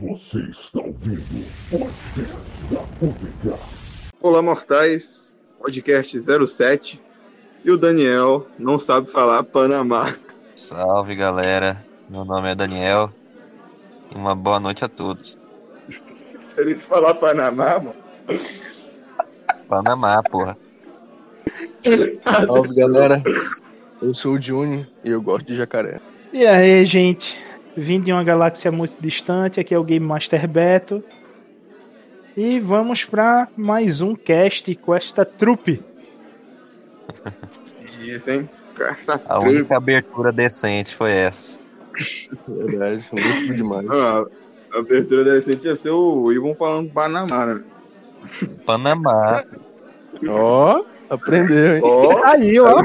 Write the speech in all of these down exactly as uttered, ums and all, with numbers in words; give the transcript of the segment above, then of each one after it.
Você está ouvindo o podcast da pública. Olá, Mortais, podcast zero sete. E o Daniel não sabe falar Panamá. Salve, galera. Meu nome é Daniel. Uma boa noite a todos. Ele falar Panamá, mano. Panamá, porra. Salve, galera. Eu sou o Juni e eu gosto de jacaré. E aí, gente? Vim de uma galáxia muito distante, aqui é o Game Master Beto. E vamos para mais um cast com esta trupe. Isso, hein? Essa A trupe. Única abertura decente foi essa. Verdade, foi muito demais. Ah, a abertura decente ia ser o Ivan falando Panamá, né? Panamá. Ó, oh, aprendeu, hein? Oh, aí, ó.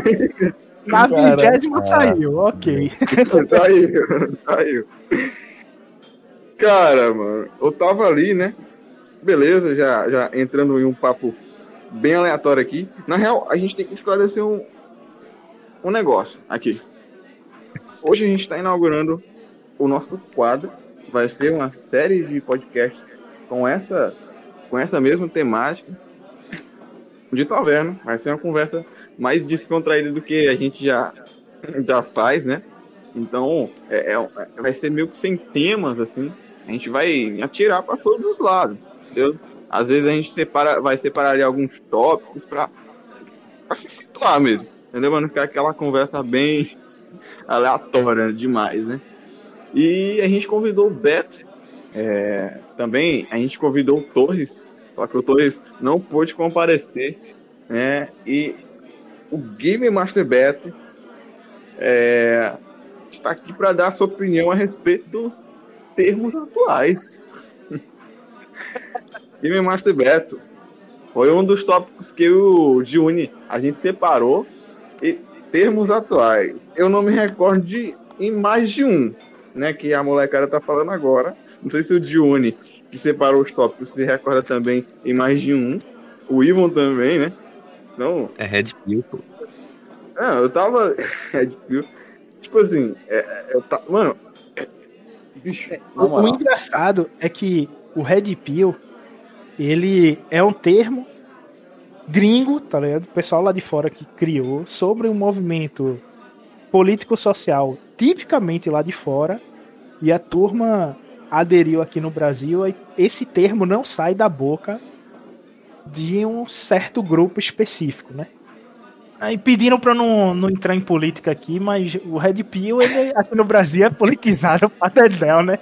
Na vigésima saiu, ok. Saiu, saiu. Cara, mano, eu tava ali, né? Beleza, já, já entrando em um papo bem aleatório aqui. Na real, a gente tem que esclarecer um, um negócio aqui. Hoje a gente tá inaugurando o nosso quadro. Vai ser uma série de podcasts com essa, com essa mesma temática de taverna. Vai ser uma conversa mais descontraída do que a gente já, já faz, né? Então, é, é, vai ser meio que sem temas, assim. A gente vai atirar para todos os lados, entendeu? Às vezes a gente separa, vai separar ali alguns tópicos para se situar mesmo, entendeu? Pra não ficar aquela conversa bem aleatória demais, né? E a gente convidou o Beto, é, também a gente convidou o Torres, só que o Torres não pôde comparecer, né? E o Game Master Beto é, está aqui para dar a sua opinião a respeito dos termos atuais. Game Master Beto foi um dos tópicos que o Juni, a gente separou, e termos atuais. Eu não me recordo de em mais de um, né, que a molecada tá falando agora. Não sei se o Juni, que separou os tópicos, se recorda também em mais de um. O Ivan também, né? Não. É Red Pill, pô. Não, eu tava... Red Pill. Tipo assim, é, eu tava... Mano... É... Bicho, o, o engraçado é que o Red Pill, ele é um termo gringo, tá ligado? O pessoal lá de fora que criou sobre um movimento político-social tipicamente lá de fora, e a turma aderiu aqui no Brasil, e esse termo não sai da boca de um certo grupo específico, né? Aí pediram pra eu não, não entrar em política aqui, mas o Red Pill, ele aqui no Brasil é politizado pra Tedel, né?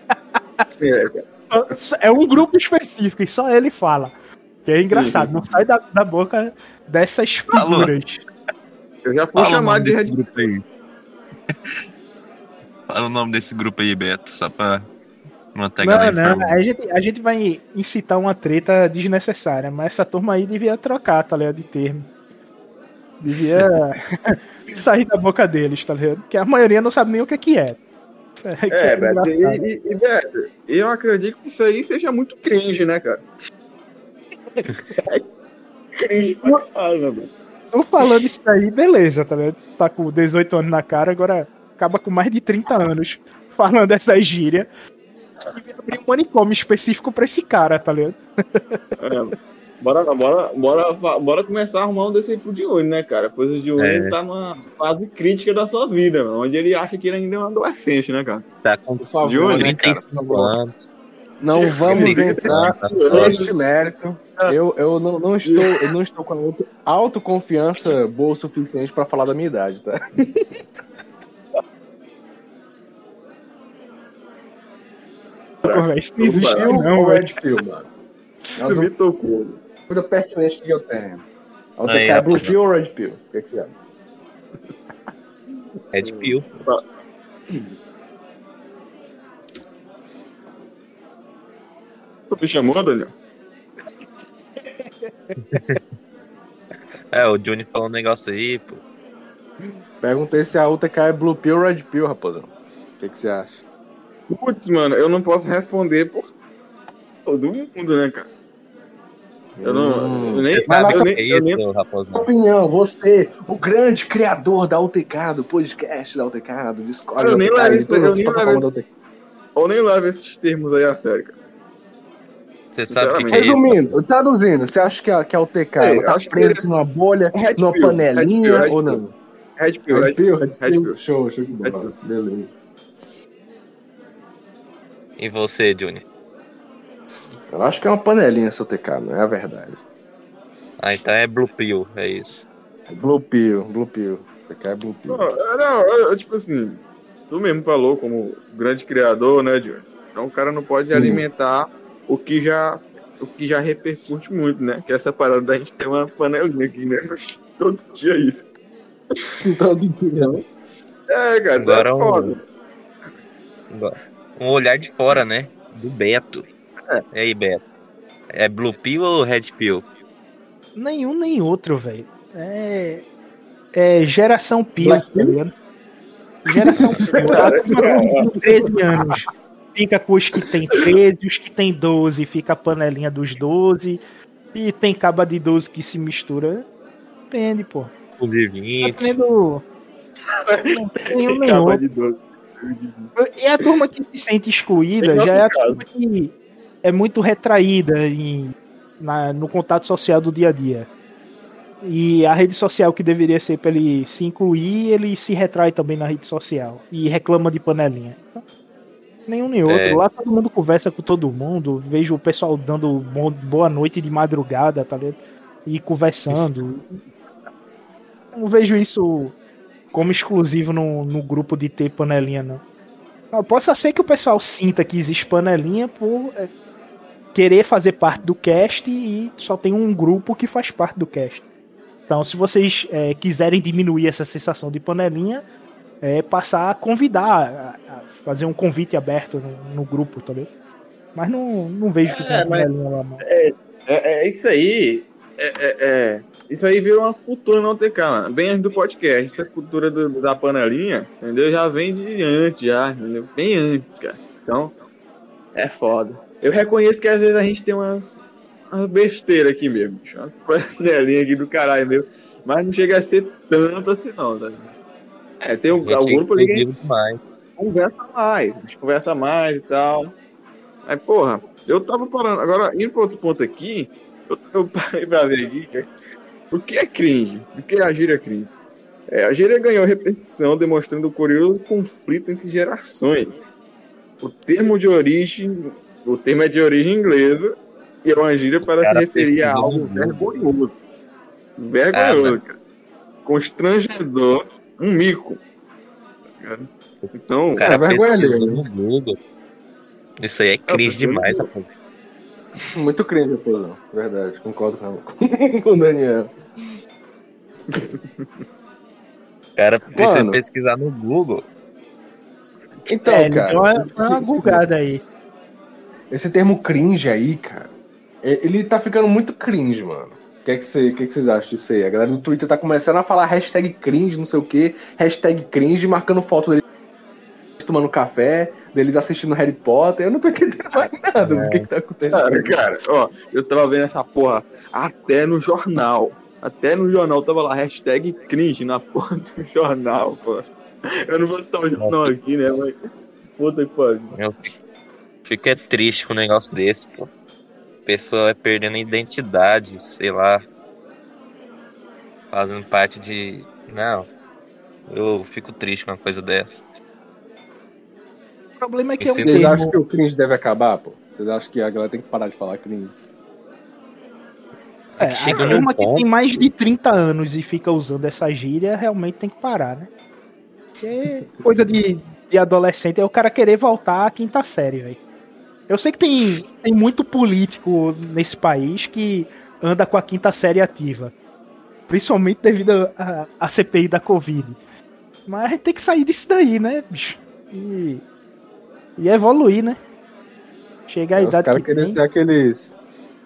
É um grupo específico e só ele fala. Que é engraçado, sim, não sai da, da boca dessas figuras. Eu já fui chamado de Red Pill. Fala o nome desse grupo aí, Beto, só pra... Não, não, a gente, a gente vai incitar uma treta desnecessária, mas essa turma aí devia trocar, tá ligado? De termo. Devia sair da boca deles, tá ligado? Porque a maioria não sabe nem o que é que é. Que é, é Beto, e, e, Beto, eu acredito que isso aí seja muito cringe, né, cara? É cringe pra caramba, mano. Tô falando isso aí, beleza, tá ligado? Tá com dezoito anos na cara, agora acaba com mais de trinta anos falando essa gíria. Devia abrir um manicômio específico pra esse cara, tá ligado? É, bora, bora, bora, bora começar a arrumar um desse aí pro Dione, né, cara? Pois o Dione é. tá numa fase crítica da sua vida, mano, onde ele acha que ele ainda é um adolescente, né, cara? Tá, com por favor, Dione, né, cara? Não vamos entrar neste mérito. Eu, eu, não, não estou, eu não estou com a autoconfiança boa o suficiente pra falar da minha idade, tá? Porra, isso não existe, não, velho. Red Pill, mano. Isso me tocou. Coisa pertinente que eu tenho. Ao ah, é, Blue Pill ou Red Pill? O que que você acha? Red Pill. Tu me chamou, Daniel? É, o Johnny falou um negócio aí, pô. Perguntei se a U T K é Blue Pill ou Red Pill, rapazão. O que que você acha? Putz, mano, eu não posso responder por todo mundo, né, cara? Eu não... Hum, eu nem... Mas eu nem, eu nem... Isso, rapaz, opinião, você, o grande criador da U T K, do podcast da U T K, do Discord... Eu nem levo esses termos aí a sério, cara. Você sabe o que, que é isso? Resumindo, traduzindo, você acha que a, que a U T K é, tá presa seria... numa bolha, Red numa Pill, panelinha Red Pill, Red ou não? Red Pill, Red Pill, Red Pill. Red Pill. Show, show de bola. Beleza. E você, Juni? Eu acho que é uma panelinha essa U T K, não é a verdade. Ah, então é Blue Pill, é isso. Blue Pill, Blue Pill. U T K é Blue Pill. Não, não eu, tipo assim, tu mesmo falou como grande criador, né, Juni? Então o cara não pode Sim. alimentar... O que, já, o que já repercute muito, né? Que essa parada da gente tem uma panelinha aqui, né? Todo dia isso. Todo dia, né? É, cara, agora é um... foda. Um olhar de fora, né? Do Beto. É. E aí, Beto? É Blue Pill ou Red Pill? Nenhum nem outro, velho. É... é geração Pill, Black tá ligado? Geração Pill. Tá com treze anos. Fica com os que tem treze, os que tem doze, fica a panelinha dos doze, e tem caba de doze que se mistura. Depende, pô. vinte. Tá tendo... Não tem nenhum nenhum. E a turma que se sente excluída já é a turma que é muito retraída em, na, no contato social do dia a dia. E a rede social que deveria ser pra ele se incluir, ele se retrai também na rede social e reclama de panelinha. Então, nenhum nem outro, é. Lá todo mundo conversa com todo mundo, vejo o pessoal dando boa noite de madrugada, tá ligado? E conversando. Não vejo isso como exclusivo no, no grupo de ter panelinha, não. não. Possa ser que o pessoal sinta que existe panelinha por é, querer fazer parte do cast e só tem um grupo que faz parte do cast. Então, se vocês é, quiserem diminuir essa sensação de panelinha, é passar a convidar, a fazer um convite aberto no, no grupo, tá ligado? Mas não, não vejo que é, tem uma panelinha lá, mano. É, é, é isso aí. É, é, é, isso aí virou uma cultura na U T K, mano. Vem do podcast. Essa cultura do, da panelinha, entendeu? Já vem de antes, já, entendeu? Bem antes, cara. Então, é foda. Eu reconheço que às vezes a gente tem umas, umas besteiras aqui mesmo, bicho. Umas panelinhas aqui do caralho mesmo. Mas não chega a ser tanto assim, não, tá ligado? É, tem o grupo ali que conversa mais, a gente conversa mais e tal. Aí, porra, eu tava parando. Agora, indo pra outro ponto aqui, eu, eu parei pra ver aqui, cara. O que é cringe? O que é a gíria cringe? É, a gíria ganhou repercussão demonstrando o curioso conflito entre gerações. O termo de origem, o termo é de origem inglesa e é uma gíria para cara, se referir a algo vergonhoso. Vergonhoso, ah, cara. Constrangedor. Um mico. Então, cara, vai no isso aí é cringe demais, rapaz. Muito cringe, pô, não. Verdade, concordo com o Daniel. Cara, precisa pesquisar no Google. Então, é, cara. Então é uma bugada aí. Esse termo cringe aí, cara, ele tá ficando muito cringe, mano. O que, é que, cê, que, é que vocês acham disso aí? A galera do Twitter tá começando a falar hashtag cringe, não sei o que, hashtag cringe, marcando foto deles tomando café, deles assistindo Harry Potter. Eu não tô entendendo mais nada é. do que, que tá acontecendo. Cara, cara, ó, eu tava vendo essa porra até no jornal. Até no jornal tava lá, hashtag cringe na porra do jornal, pô. Eu não vou citar o jornal aqui, né, mas... Puta que pariu. Eu fico é triste com um negócio desse, pô. Pessoa é perdendo identidade, sei lá, fazendo parte de... Não, eu fico triste com uma coisa dessa. O problema é que eu... Vocês termo... acham que o cringe deve acabar, pô? Vocês acham que a galera tem que parar de falar cringe? É, a turma que tem mais de trinta anos e fica usando essa gíria, realmente tem que parar, né? Porque coisa de, de adolescente é o cara querer voltar à quinta série, velho. Eu sei que tem, tem muito político nesse país que anda com a quinta série ativa. Principalmente devido à C P I da Covid. Mas tem que sair disso daí, né, bicho? E, e evoluir, né? Chegar à é, idade que tem. Os caras querem ser aqueles,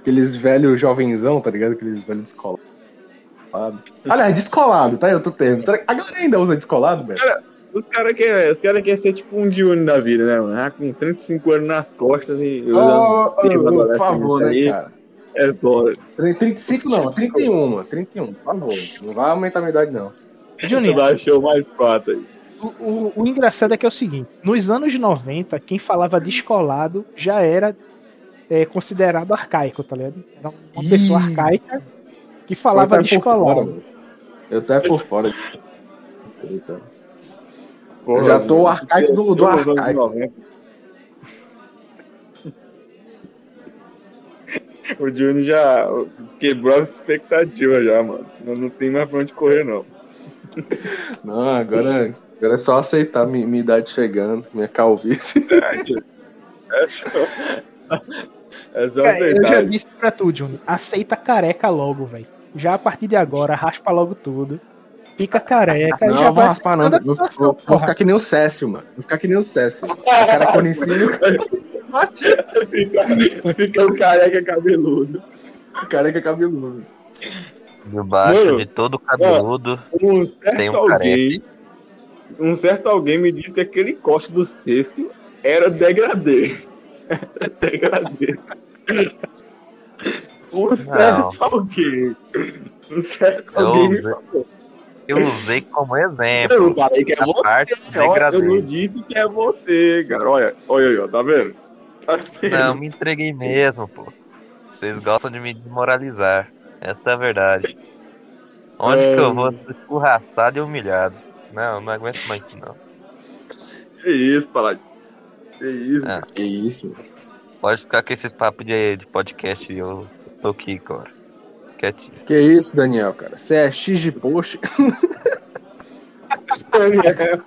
aqueles velhos jovenzão, tá ligado? Aqueles velhos descolados. Aliás, descolado, tá? Eu tô termo. Será que a galera ainda usa descolado, velho? Os caras querem cara quer ser tipo um diurno da vida, né, mano? Com trinta e cinco anos nas costas e... Oh, oh, oh, oh, por favor, né, aí, cara? É foda. trinta e cinco não, trinta e um, trinta e um, por favor. Não vai aumentar a minha idade, não. Juninho, baixou mais quatro aí. O, o, o engraçado é que é o seguinte, nos anos noventa, quem falava descolado já era é, considerado arcaico, tá ligado? Era uma Ih, pessoa arcaica que falava de escolar. Eu tô é por fora. Eu já tô o arcaico do, do arcaico. O Júnior já quebrou as expectativas já, mano. Não, não tem mais pra onde correr, não. Não, agora, agora é só aceitar minha, minha idade chegando, minha calvície. É só, é só aceitar. Eu já disse pra tu, Júnior, aceita careca logo, velho. Já a partir de agora, raspa logo tudo. Fica careca. Não, eu vou raspar não. Eu, situação, vou, vou ficar que nem o Cécio, mano. Vou ficar que nem o Cécio. O cara conhecido... Fica o careca cabeludo. O careca cabeludo. Debaixo mano, de todo cabeludo ó, um certo tem um alguém, careca. Um certo alguém me disse que aquele corte do Cécio era degradê. Era degradê. Um certo não. alguém. Um certo eu alguém usei. me falou. Eu usei como exemplo. Eu não falei que é você. Eu não disse que é você, cara. Olha, olha aí, ó, tá vendo? Não, me entreguei mesmo, pô. Vocês gostam de me desmoralizar. Essa é a verdade. Onde é... que eu vou ser escorraçado e humilhado? Não, não aguento mais isso, não. Que isso, Paladino. Que isso, ah, que isso, mano. Pode ficar com esse papo de, de podcast e eu tô aqui, cara. Quietinho. Que isso, Daniel, cara. Você é X de post. Daniel.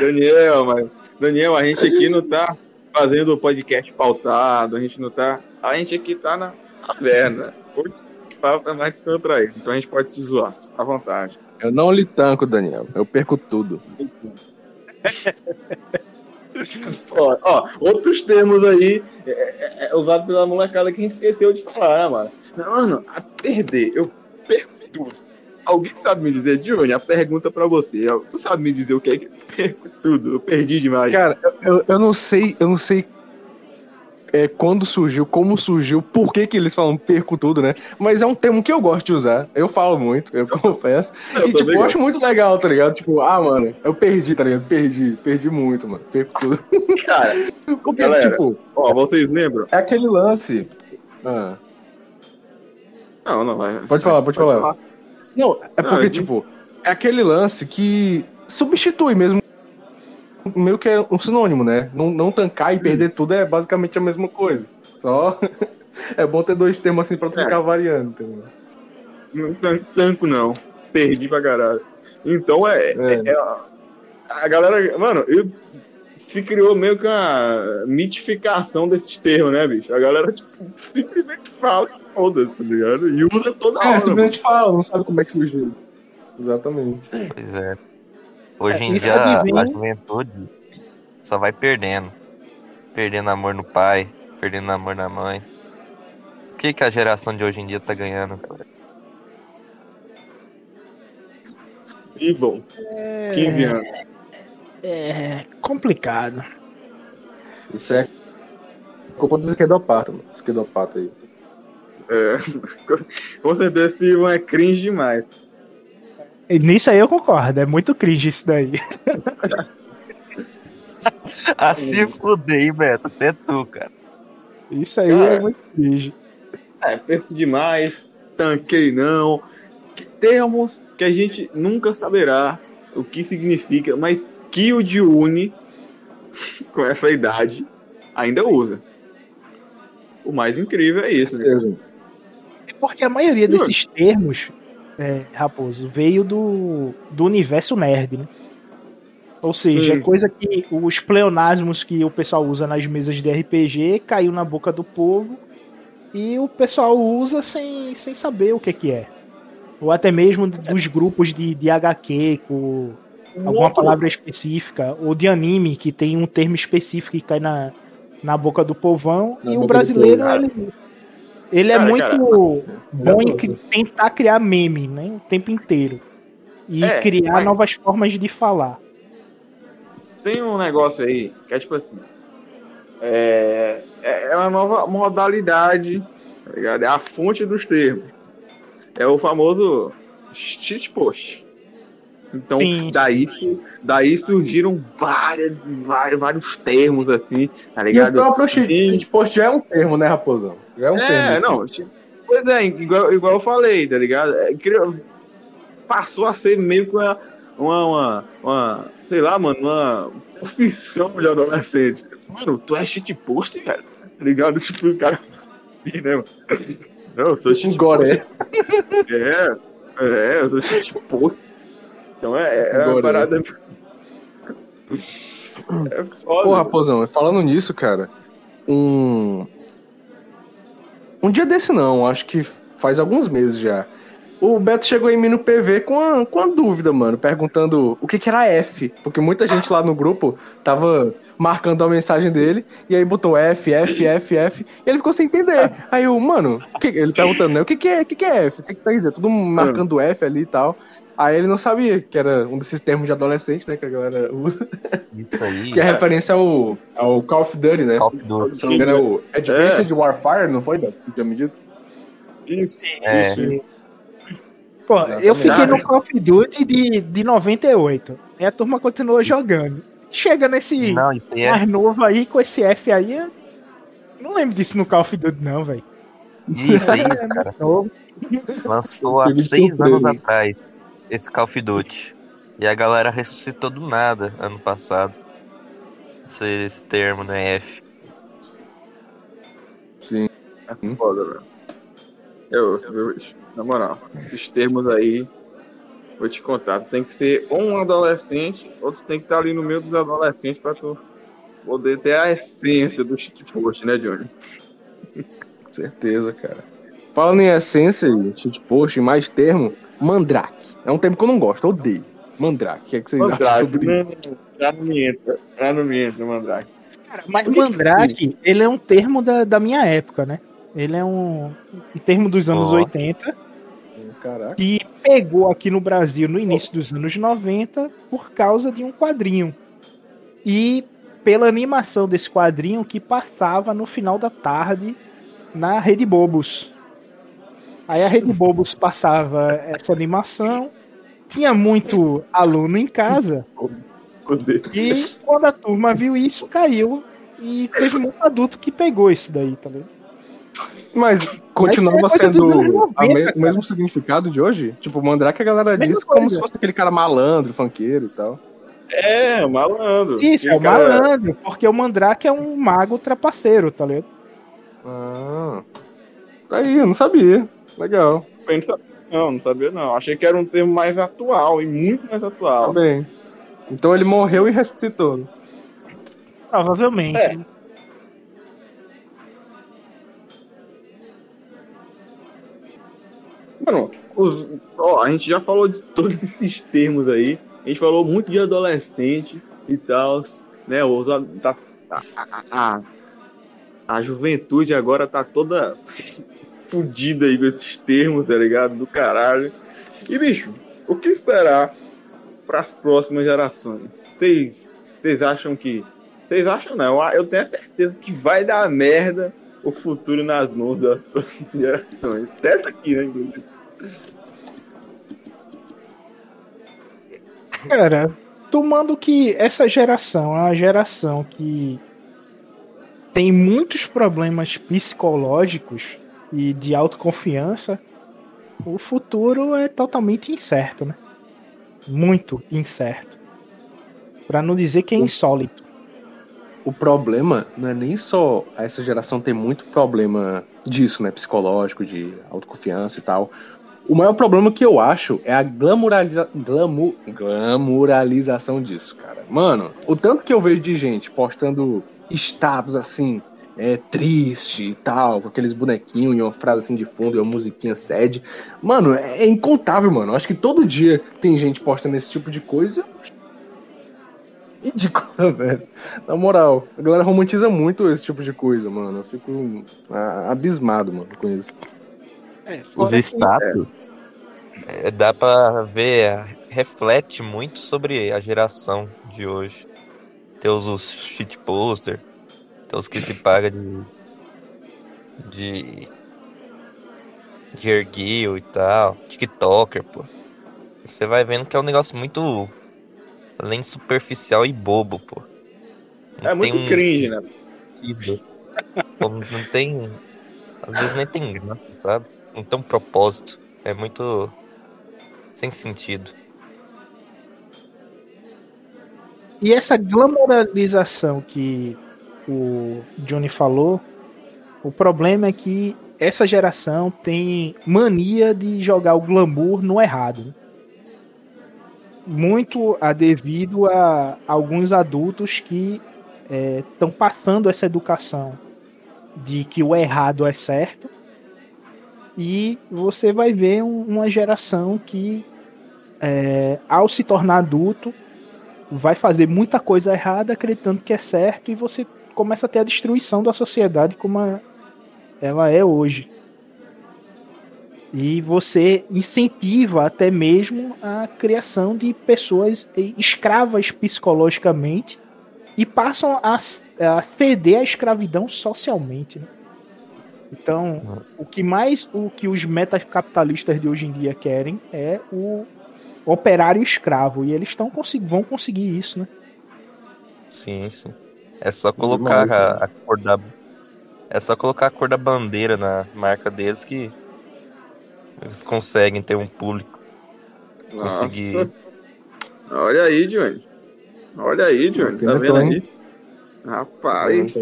Daniel, mas... Daniel, a gente aqui não tá... fazendo o podcast pautado, a gente não tá... A gente aqui tá na caverna. Hoje o papo é mais descontraído, então a gente pode te zoar, à vontade. Eu não lhe tanco, Daniel. Eu perco tudo. ó, ó, outros termos aí é, é, é, usados pela molecada que a gente esqueceu de falar, né, mano? Não, mano, a perder, eu perco tudo. Alguém sabe me dizer, Júnior, a pergunta pra você, tu sabe me dizer o que é que eu perco tudo, eu perdi demais. Cara, eu, eu não sei, eu não sei é, quando surgiu, como surgiu, por que que eles falam perco tudo, né? Mas é um termo que eu gosto de usar, eu falo muito, eu confesso, eu e tipo, eu acho muito legal, tá ligado? Tipo, ah, mano, eu perdi, tá ligado? Perdi, perdi muito, mano, perco tudo. Cara, porque, galera, tipo, ó, vocês lembram? É aquele lance... Ah. Não, não, vai. Pode falar, pode, pode falar. falar. Não, é porque, não, tipo, é aquele lance que substitui mesmo, meio que é um sinônimo, né? Não, não tancar e perder tudo é basicamente a mesma coisa. Só é bom ter dois termos assim pra tu é. ficar variando, entendeu? Não tanco, não. Perdi pra caralho. Então, é... é. é a, a galera... Mano, eu, se criou meio que uma mitificação desses termos, né, bicho? A galera, tipo, simplesmente fala... Foda-se, tá ligado? E usa toda hora. É, simplesmente fala, não sabe como é que surgiu. Exatamente. Pois é. Hoje é, em dia, adivinha... a juventude só vai perdendo. Perdendo amor no pai, perdendo amor na mãe. O que que a geração de hoje em dia tá ganhando, cara? E bom, é... quinze anos. É complicado. Isso é... culpa dos esquerdopatas, mano. Esquerdopata aí. É, com certeza esse é cringe demais. Nisso aí eu concordo, é muito cringe isso daí. Assim fudei, Beto, até tu, cara. Isso aí cara, é muito cringe. É, perco demais, tanquei não. Termos que a gente nunca saberá o que significa, mas que o Diune, com essa idade, ainda usa. O mais incrível é isso, né? Porque a maioria desses termos, é, Raposo, veio do, do universo nerd, né? Ou seja, é coisa que os pleonasmos que o pessoal usa nas mesas de R P G caiu na boca do povo e o pessoal usa sem, sem saber o que que é. Ou até mesmo dos grupos de, de H Q com alguma palavra específica, ou de anime que tem um termo específico que cai na, na boca do povão na e o brasileiro... Ele cara, é muito cara, bom em cri- tentar criar meme, né? O tempo inteiro. E é, criar mas... novas formas de falar. Tem um negócio aí que é tipo assim... É, é uma nova modalidade, tá ligado? É a fonte dos termos. É o famoso shitpost. Então, daí, daí surgiram várias, vários, vários termos, assim, tá ligado? E o próprio shitpost já é um termo, né, Raposão? Já é um é, termo. É, não, assim. Pois é, igual, igual eu falei, tá ligado? É, passou a ser meio que uma, uma, uma, uma, sei lá, mano, uma profissão de adolescente. Mano, tu é shitpost, cara? Tá ligado? Tipo, o cara... né, mano? Não, eu sou shitpost. É. é, é, eu sou shitpost. Então é, é uma parada... Né? É foda. Pô, Raposão, falando nisso, cara, um... Um dia desse não, acho que faz alguns meses já. O Beto chegou em mim no P V com a, com a dúvida, mano, perguntando o que que era F. Porque muita gente lá no grupo tava marcando a mensagem dele, e aí botou F, F, F, F, e ele ficou sem entender. Aí eu, mano, que, ele perguntando, né, o que que é, que que é F? O que que tá dizendo? Todo mundo marcando F ali e tal. Aí ele não sabia que era um desses termos de adolescente, né, que a galera usa. Isso aí, que é referência ao, ao Call of Duty, né? Call of Duty. Se não me engano, é o Advanced é. Warfare, não foi, Beto? Já me dito? Isso, é. isso. Pô, exatamente. Eu fiquei no Call of Duty de, de noventa e oito, e a turma continuou isso. jogando. Chega nesse não, isso aí é. mais novo aí, com esse F aí, eu não lembro disso no Call of Duty não, velho. Isso aí, cara. Lançou há seis anos atrás. Esse Call of Duty. E a galera ressuscitou do nada ano passado. Esse, esse termo, né? F. Sim. É foda, velho. Eu, eu, na moral, esses termos aí, vou te contar. Tu tem que ser um adolescente, ou tu tem que estar ali no meio dos adolescentes pra tu poder ter a essência do shitpost, né, Johnny? Com certeza, cara. Falando em essência e shitpost, em mais termo. Mandrake. É um termo que eu não gosto, eu odeio. Mandrake. O que é que vocês Mandrake, acham sobre isso? Já não me entra, já não me entra, Mandrake. Cara, mas Mandrake, ele é um termo da, da minha época, né? Ele é um, um termo dos anos oh. oitenta. Caraca. Que pegou aqui no Brasil no início dos anos noventa por causa de um quadrinho. E pela animação desse quadrinho que passava no final da tarde na Rede Bobos. Aí a Rede Bobos passava essa animação, tinha muito aluno em casa, e quando a turma viu isso, caiu, e teve muito adulto que pegou isso daí, tá vendo? Mas continuava sendo noventa, me- o mesmo significado de hoje? Tipo, Mandrake a galera mesmo diz coisa. Como se fosse aquele cara malandro, funkeiro e tal. É, malandro. Isso, é cara... malandro, porque o Mandrake é um mago trapaceiro, tá ligado? Ah, aí, eu não sabia. Legal. Não, não sabia não. Achei que era um termo mais atual e muito mais atual. Tá bem. Então ele morreu e ressuscitou. Provavelmente. É. Mano, os, ó, a gente já falou de todos esses termos aí. A gente falou muito de adolescente e tal, né? Os, a, a, a, a, a juventude agora tá toda... fudida aí com esses termos, tá ligado? Do caralho. E, bicho, o que esperar pras próximas gerações? Vocês acham que... Vocês acham não? Eu tenho a certeza que vai dar merda o futuro nas mãos das próximas gerações. Até essa aqui, né, inclusive? Cara, tomando que essa geração é uma geração que tem muitos problemas psicológicos e de autoconfiança, o futuro é totalmente incerto, né? Muito incerto. Pra não dizer que é insólito. O problema não é nem só essa geração tem muito problema disso, né? Psicológico, de autoconfiança e tal. O maior problema que eu acho é a glamuraliza... glamu... glamuralização disso, cara. Mano, o tanto que eu vejo de gente postando status assim... é triste e tal, com aqueles bonequinhos e uma frase assim de fundo e uma musiquinha sad. Mano, é, é incontável, mano. Acho que todo dia tem gente postando esse tipo de coisa. Ridícula, velho. Na moral, a galera romantiza muito esse tipo de coisa, mano. Eu fico a, abismado, mano, com isso. É, os status é. É, dá pra ver, reflete muito sobre a geração de hoje. Tem os, os shitposter. Os que se paga de, de, de erguil e tal, TikToker, pô. Você vai vendo que é um negócio muito além superficial e bobo, pô. Não é muito um... cringe, né? Pô, não tem... Às vezes nem tem graça, sabe? Não tem um propósito. É muito... sem sentido. E essa glamoralização que o Johnny falou, o problema é que essa geração tem mania de jogar o glamour no errado, né? Muito a devido a alguns adultos que estão é, passando essa educação de que o errado é certo, e você vai ver um, uma geração que é, ao se tornar adulto vai fazer muita coisa errada acreditando que é certo, e você começa a ter a destruição da sociedade como a, ela é hoje. E você incentiva até mesmo a criação de pessoas escravas psicologicamente e passam a, a ceder à escravidão socialmente, né? Então, o que mais o que os metacapitalistas de hoje em dia querem é o operário escravo, e eles tão, vão conseguir isso, né? Sim, sim. É só colocar a, a cor da é só colocar a cor da bandeira na marca deles que eles conseguem ter um público. Nossa. Conseguir. Olha aí, Johnny. Olha aí, Johnny. Tá vendo aí? Rapaz.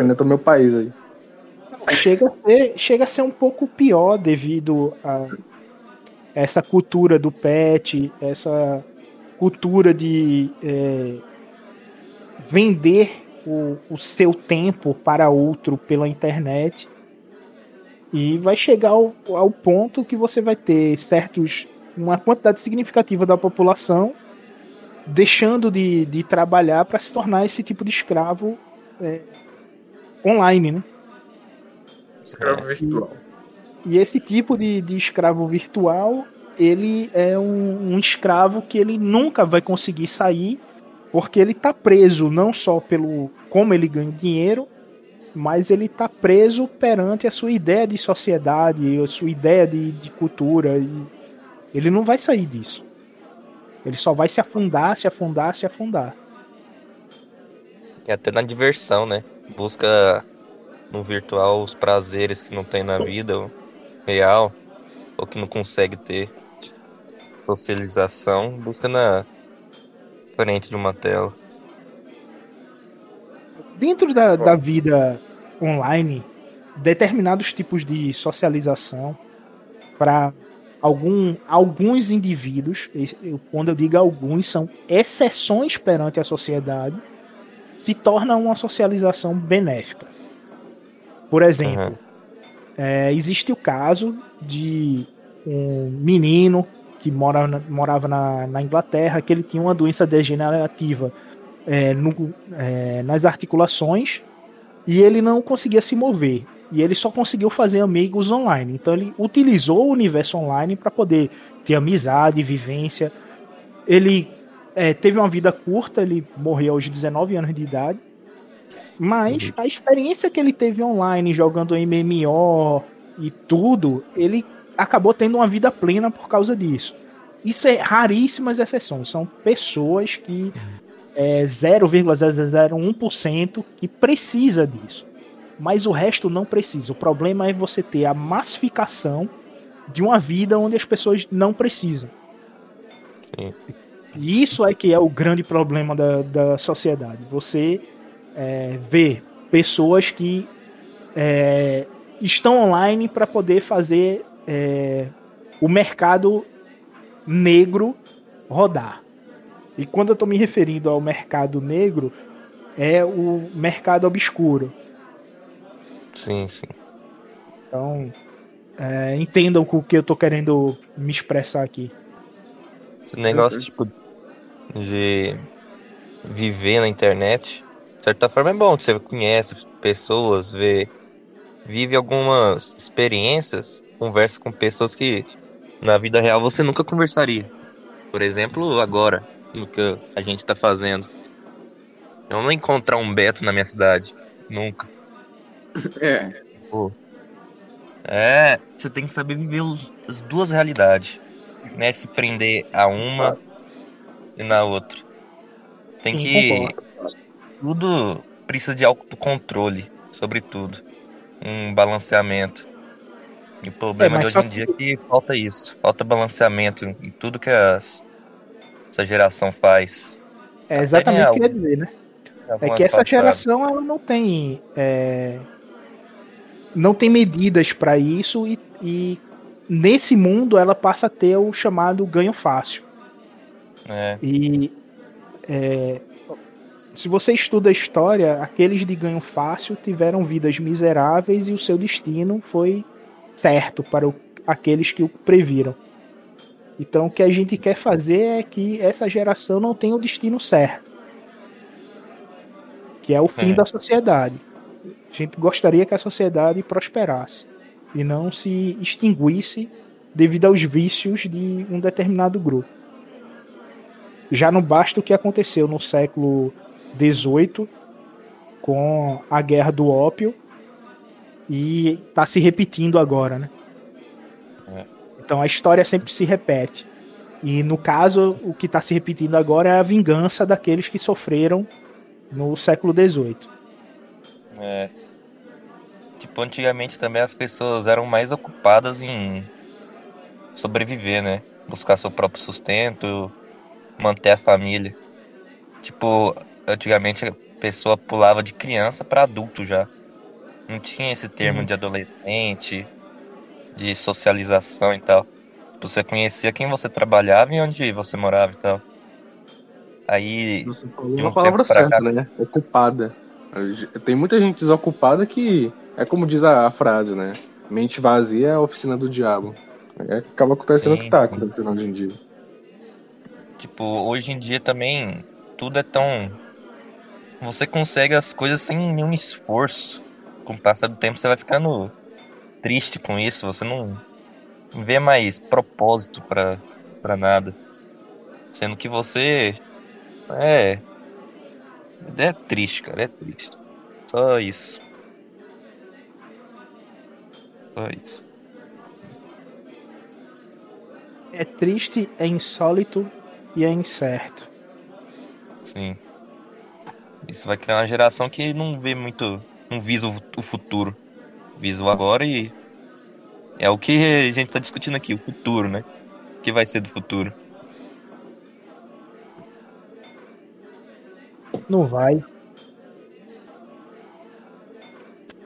Ainda meu país aí. Chega a ser, chega a ser um pouco pior devido a essa cultura do pet, essa cultura de é, vender o, o seu tempo para outro pela internet. E vai chegar ao, ao ponto que você vai ter certos, uma quantidade significativa da população deixando de, de trabalhar para se tornar esse tipo de escravo é, online, né? Escravo é, virtual. E, e esse tipo de, de escravo virtual, ele é um, um escravo que ele nunca vai conseguir sair, porque ele está preso não só pelo como ele ganha dinheiro, mas ele está preso perante a sua ideia de sociedade, a sua ideia de, de cultura, e ele não vai sair disso. Ele só vai se afundar, se afundar, se afundar. E até na diversão, né? Busca no virtual os prazeres que não tem na vida real, ou que não consegue ter. Socialização, busca na frente de uma tela. Dentro da, da vida online, determinados tipos de socialização para algum, alguns indivíduos, quando eu digo alguns, são exceções perante a sociedade, se torna uma socialização benéfica. Por exemplo, uhum. é, existe o caso de um menino que mora na, morava na, na Inglaterra, que ele tinha uma doença degenerativa É, no, é, nas articulações, e ele não conseguia se mover, e ele só conseguiu fazer amigos online. Então ele utilizou o universo online para poder ter amizade, vivência. Ele é, teve uma vida curta, ele morreu aos dezenove anos de idade, mas uhum. a experiência que ele teve online jogando M M O e tudo, ele acabou tendo uma vida plena por causa disso. Isso é raríssimas exceções, são pessoas que é zero vírgula zero zero um por cento que precisa disso, mas o resto não precisa. O problema é você ter a massificação de uma vida onde as pessoas não precisam. Sim. E isso é que é o grande problema da, da sociedade. Você é, vê pessoas que é, estão online para poder fazer é, o mercado negro rodar. E quando eu estou me referindo ao mercado negro, é o mercado obscuro. Sim, sim. Então, é, entendam com o que eu estou querendo me expressar aqui. Esse negócio uhum. tipo, de viver na internet, de certa forma é bom. Você conhece pessoas, vê, vive algumas experiências, conversa com pessoas que na vida real você nunca conversaria. Por exemplo, agora. No que a gente tá fazendo. Eu não vou encontrar um Beto na minha cidade. Nunca. É. Pô. É, você tem que saber viver os, as duas realidades. né, se prender a uma e na outra. Tem que... Tudo precisa de autocontrole, sobretudo. Um balanceamento. E o problema é, de hoje em dia é que falta isso. Falta balanceamento em tudo que as, essa geração faz. É exatamente o que eu ia dizer, né? É que essa geração, ela não tem... É... não tem medidas para isso e, e nesse mundo ela passa a ter o chamado ganho fácil. É. E é, se você estuda a história, aqueles de ganho fácil tiveram vidas miseráveis e o seu destino foi certo para o, aqueles que o previram. Então o que a gente quer fazer é que essa geração não tenha o destino certo, que é o fim é. da sociedade. A gente gostaria que a sociedade prosperasse e não se extinguisse devido aos vícios de um determinado grupo. Já não basta o que aconteceu no século dezoito com a guerra do ópio e está se repetindo agora, né? É. Então a história sempre se repete. E no caso, o que está se repetindo agora é a vingança daqueles que sofreram no século dezoito. É. Tipo, antigamente também as pessoas eram mais ocupadas em sobreviver, né? Buscar seu próprio sustento, manter a família. Tipo, antigamente a pessoa pulava de criança pra adulto já. Não tinha esse termo hum. de adolescente, de socialização e tal. Você conhecia quem você trabalhava e onde você morava e tal. Aí... Você falou uma palavra certa, né? Ocupada. Tem muita gente desocupada que é como diz a, a frase, né? Mente vazia é a oficina do diabo. É, acaba acontecendo o que tá acontecendo hoje em dia. Tipo, hoje em dia também tudo é tão... Você consegue as coisas sem nenhum esforço. Com o passar do tempo você vai ficando triste com isso. Você não vê mais propósito pra, pra nada. Sendo que você... É... É triste, cara, é triste. Só isso. Só isso. É triste, é insólito e é incerto. Sim. Isso vai criar uma geração que não vê muito. Não visa o futuro. Visa o agora e. É o que a gente tá discutindo aqui, o futuro, né? O que vai ser do futuro? Não vai.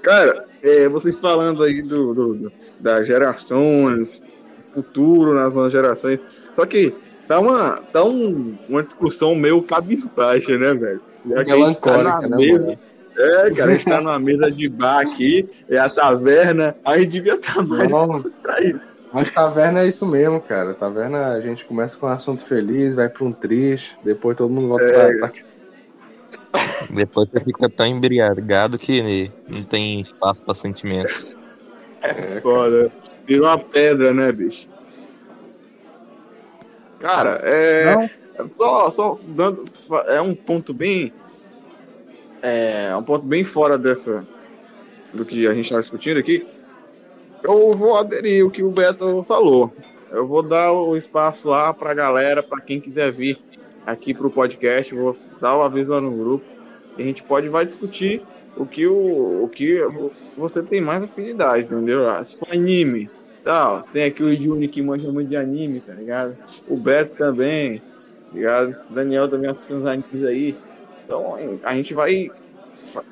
Cara, é, vocês falando aí do, do, do, das gerações, futuro nas novas gerações. Só que tá uma, tá um, uma discussão meio cabisbaixa, né, velho? É que a gente tá na mesa. É, cara, a gente tá numa mesa de bar aqui, é a taverna, a gente devia estar tá mais distraído. Mas taverna é isso mesmo, cara. Taverna a gente começa com um assunto feliz, vai pra um triste, depois todo mundo volta é. pra... pra... Depois você fica tão embriagado que não tem espaço pra sentimentos. É, foda. Virou uma pedra, né, bicho? Cara, é... Não. Só, só dando... É um ponto bem... É um ponto bem fora dessa... Do que a gente tá discutindo aqui. Eu vou aderir o que o Beto falou. Eu vou dar o espaço lá pra galera, pra quem quiser vir aqui pro podcast, vou dar o aviso lá no grupo, e a gente pode vai discutir o que, o, o que você tem mais afinidade, entendeu? Se for anime, tal, você tem aqui o Juni que manja muito de anime, tá ligado? O Beto também, tá ligado? O Daniel também assiste uns animes aí, então a gente vai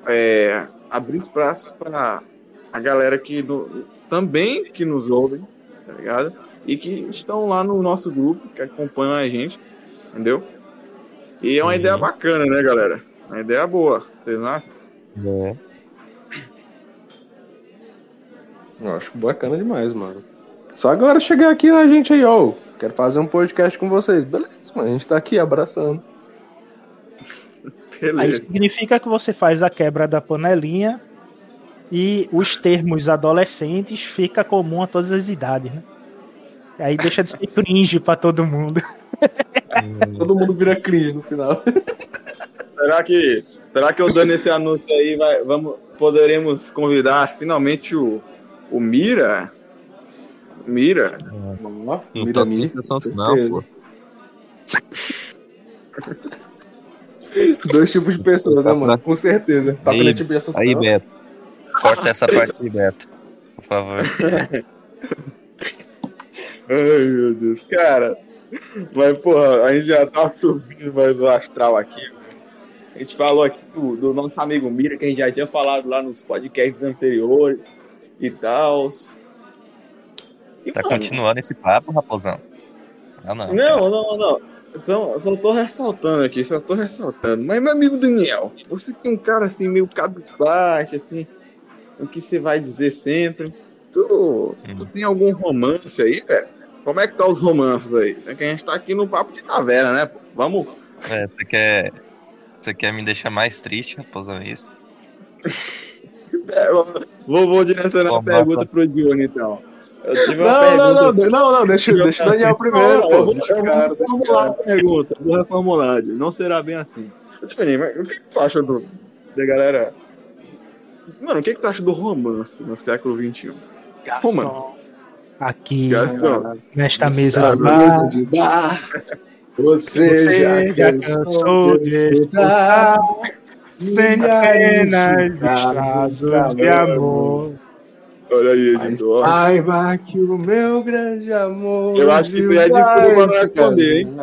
é, abrir espaço para a galera que do, também que nos ouvem, tá ligado? E que estão lá no nosso grupo, que acompanham a gente, entendeu? E é uma uhum. ideia bacana, né, galera? Uma ideia boa, vocês não acham? É. Eu acho bacana demais, mano. Só agora chegar aqui na gente aí, ó. Quero fazer um podcast com vocês. Beleza, mano. A gente tá aqui abraçando. Beleza. Aí significa que você faz a quebra da panelinha e os termos adolescentes fica comum a todas as idades, né? Aí deixa de ser cringe pra todo mundo. Todo mundo vira cringe no final. Será que, será que eu dando esse anúncio aí, vai, vamos, poderemos convidar finalmente o, o Mira? Mira. É. Vamos lá. Não mira, mira. Sensacional, pô. Dois tipos de pessoas, né, mano? Com certeza. Tá aí, tipo de aí, Beto. Corta essa parte aí, Beto. Por favor. Ai, meu Deus. Cara, mas, porra, a gente já tá subindo mais o astral aqui. A gente falou aqui do, do nosso amigo Mira, que a gente já tinha falado lá nos podcasts anteriores e tal. E, tá, mano, continuando esse papo, rapazão? Ah, não, não, não, não. Só, só tô ressaltando aqui, só tô ressaltando. Mas, meu amigo Daniel, você que é um cara assim, meio cabisbaixo, assim, o que você vai dizer sempre? Tu, hum. tu tem algum romance aí, velho? Como é que tá os romances aí? É que a gente tá aqui no papo de taverna, né? Pô? Vamos. É, você quer. Você quer me deixar mais triste, raposão, isso? É, vou, vou direcionar a pergunta pro Diogo, então. Eu tive uma não, pergunta... não, não, não, não, deixa, deixa o Daniel primeiro. Eu vou reformular a pergunta, vou reformular, não será bem assim. Tipo, o que tu acha do, da galera... Mano, o que tu acha do romance no século vinte e um? Garçom. Romance. Aqui, Garçom. Nesta mesa de bar, você já cansou de estar centenas de casos de amor. Olha aí, editor. Saiba que o meu grande amor... Eu acho que tu é desculpa pra responder, hein?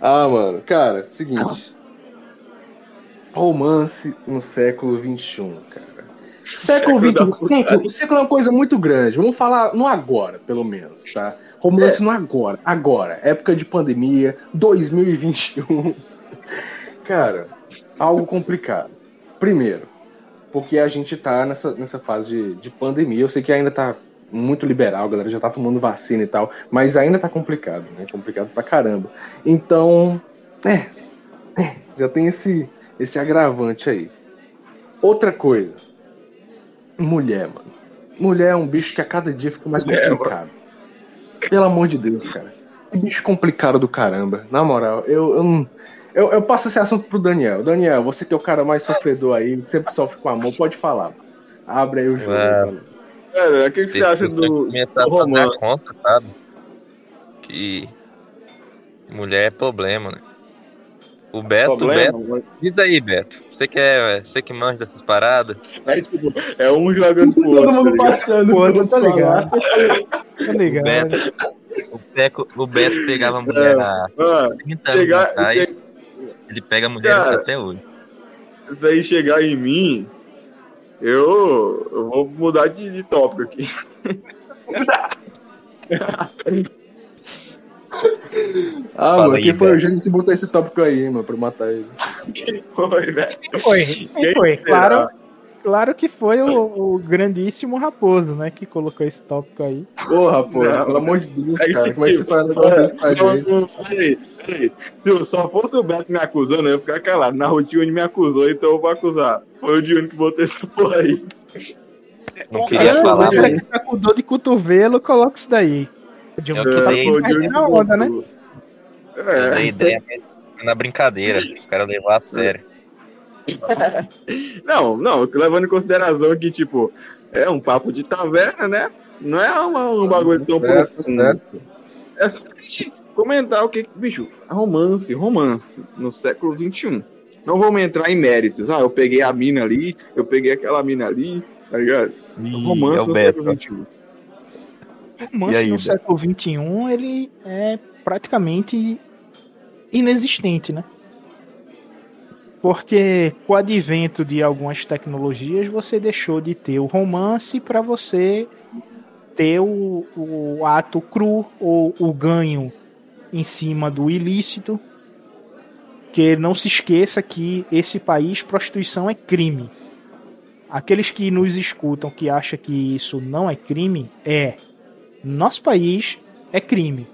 Ah, mano. Cara, seguinte. Romance no século vinte e um, cara. Século vinte e um. Século, século é uma coisa muito grande. Vamos falar no agora, pelo menos, tá? Romance é. no agora. Agora. Época de pandemia. dois mil e vinte e um. Cara, algo complicado. Primeiro. Porque a gente tá nessa, nessa fase de, de pandemia. Eu sei que ainda tá muito liberal, a galera já tá tomando vacina e tal. Mas ainda tá complicado, né? Complicado pra caramba. Então, é. é já tem esse, esse agravante aí. Outra coisa. Mulher, mano. Mulher é um bicho que a cada dia fica mais mulher, complicado. Mano. Pelo amor de Deus, cara. Que bicho complicado do caramba. Na moral, eu, eu não... Eu, eu passo esse assunto pro Daniel. Daniel, você que é o cara mais sofredor aí, que sempre sofre com amor, pode falar. Abre aí o jogo. Mano, o que, que você acha do, do romance? Conta, sabe? Que mulher é problema, né? O Beto, é problema, Beto mas... diz aí, Beto. Você que, é, você que manja dessas paradas? É tipo, é um jogando pro outro. Todo mundo tá passando. Pô, tá ligado? Tá ligado. O Beto, o Beto pegava a mulher é, na... Mano, chegar, atrás, ele pega a mulher cara, até hoje. Se aí chegar em mim, eu, eu vou mudar de, de tópico aqui. Ah, mano, quem foi o Júnior que botou esse tópico aí, mano, pra matar ele? Quem foi, velho? Quem foi? Quem foi? Claro, claro que foi o, o grandíssimo Raposo, né, que colocou esse tópico aí. Ô, Raposo, não, pelo amor de Deus, é cara, como é que você fala um negócio pra gente? Peraí, peraí. Se eu só fosse o Beto me acusando, eu ia ficar calado. Na rotina ele me acusou, então eu vou acusar. Foi o Júnior que botou esse porra aí. Não queria ah, falar, cara que sacudou de cotovelo, coloca isso daí. De um eu que tá dei, na onda, né? É, eu dei ideia na brincadeira, os caras levaram a sério. Não, não, levando em consideração que, tipo, é um papo de taverna, né? Não é uma, um bagulho tão profundo. É só pra gente comentar o que, bicho, romance, romance, no século vinte e um. Não vamos entrar em méritos. Ah, eu peguei a mina ali, eu peguei aquela mina ali, tá ligado? Ih, romance é o no Beto. Século vinte e um. O romance aí, no século vinte e um, ele é praticamente inexistente, né? Porque com o advento de algumas tecnologias, você deixou de ter o romance para você ter o, o ato cru ou o ganho em cima do ilícito. Que não se esqueça que esse país, prostituição é crime. Aqueles que nos escutam que acham que isso não é crime, é... Nosso país é crime.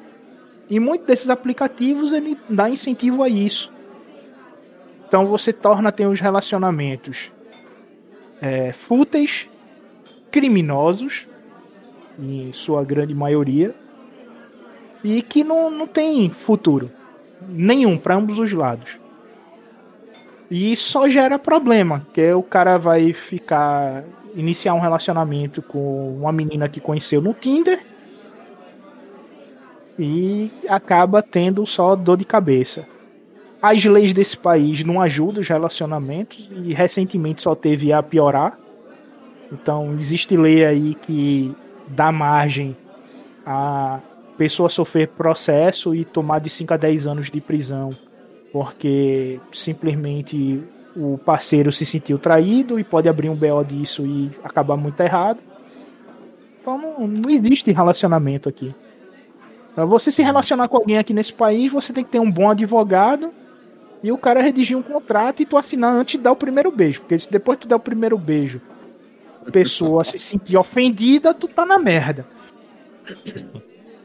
E muitos desses aplicativos ele dá incentivo a isso. Então você torna tem os relacionamentos é, fúteis, criminosos, em sua grande maioria, e que não, não tem futuro nenhum para ambos os lados. E só gera problema, que é o cara vai ficar iniciar um relacionamento com uma menina que conheceu no Tinder. e acaba tendo só dor de cabeça. As leis desse país não ajudam os relacionamentos e recentemente só teve a piorar. Então existe lei aí que dá margem a pessoa sofrer processo e tomar de cinco a dez anos de prisão porque simplesmente o parceiro se sentiu traído e pode abrir um B O disso e acabar muito errado. Então não, não existe relacionamento aqui. Pra você se relacionar com alguém aqui nesse país, você tem que ter um bom advogado e o cara redigir um contrato e tu assinar antes de dar o primeiro beijo. Porque se depois tu der o primeiro beijo, a pessoa se sentir ofendida, tu tá na merda.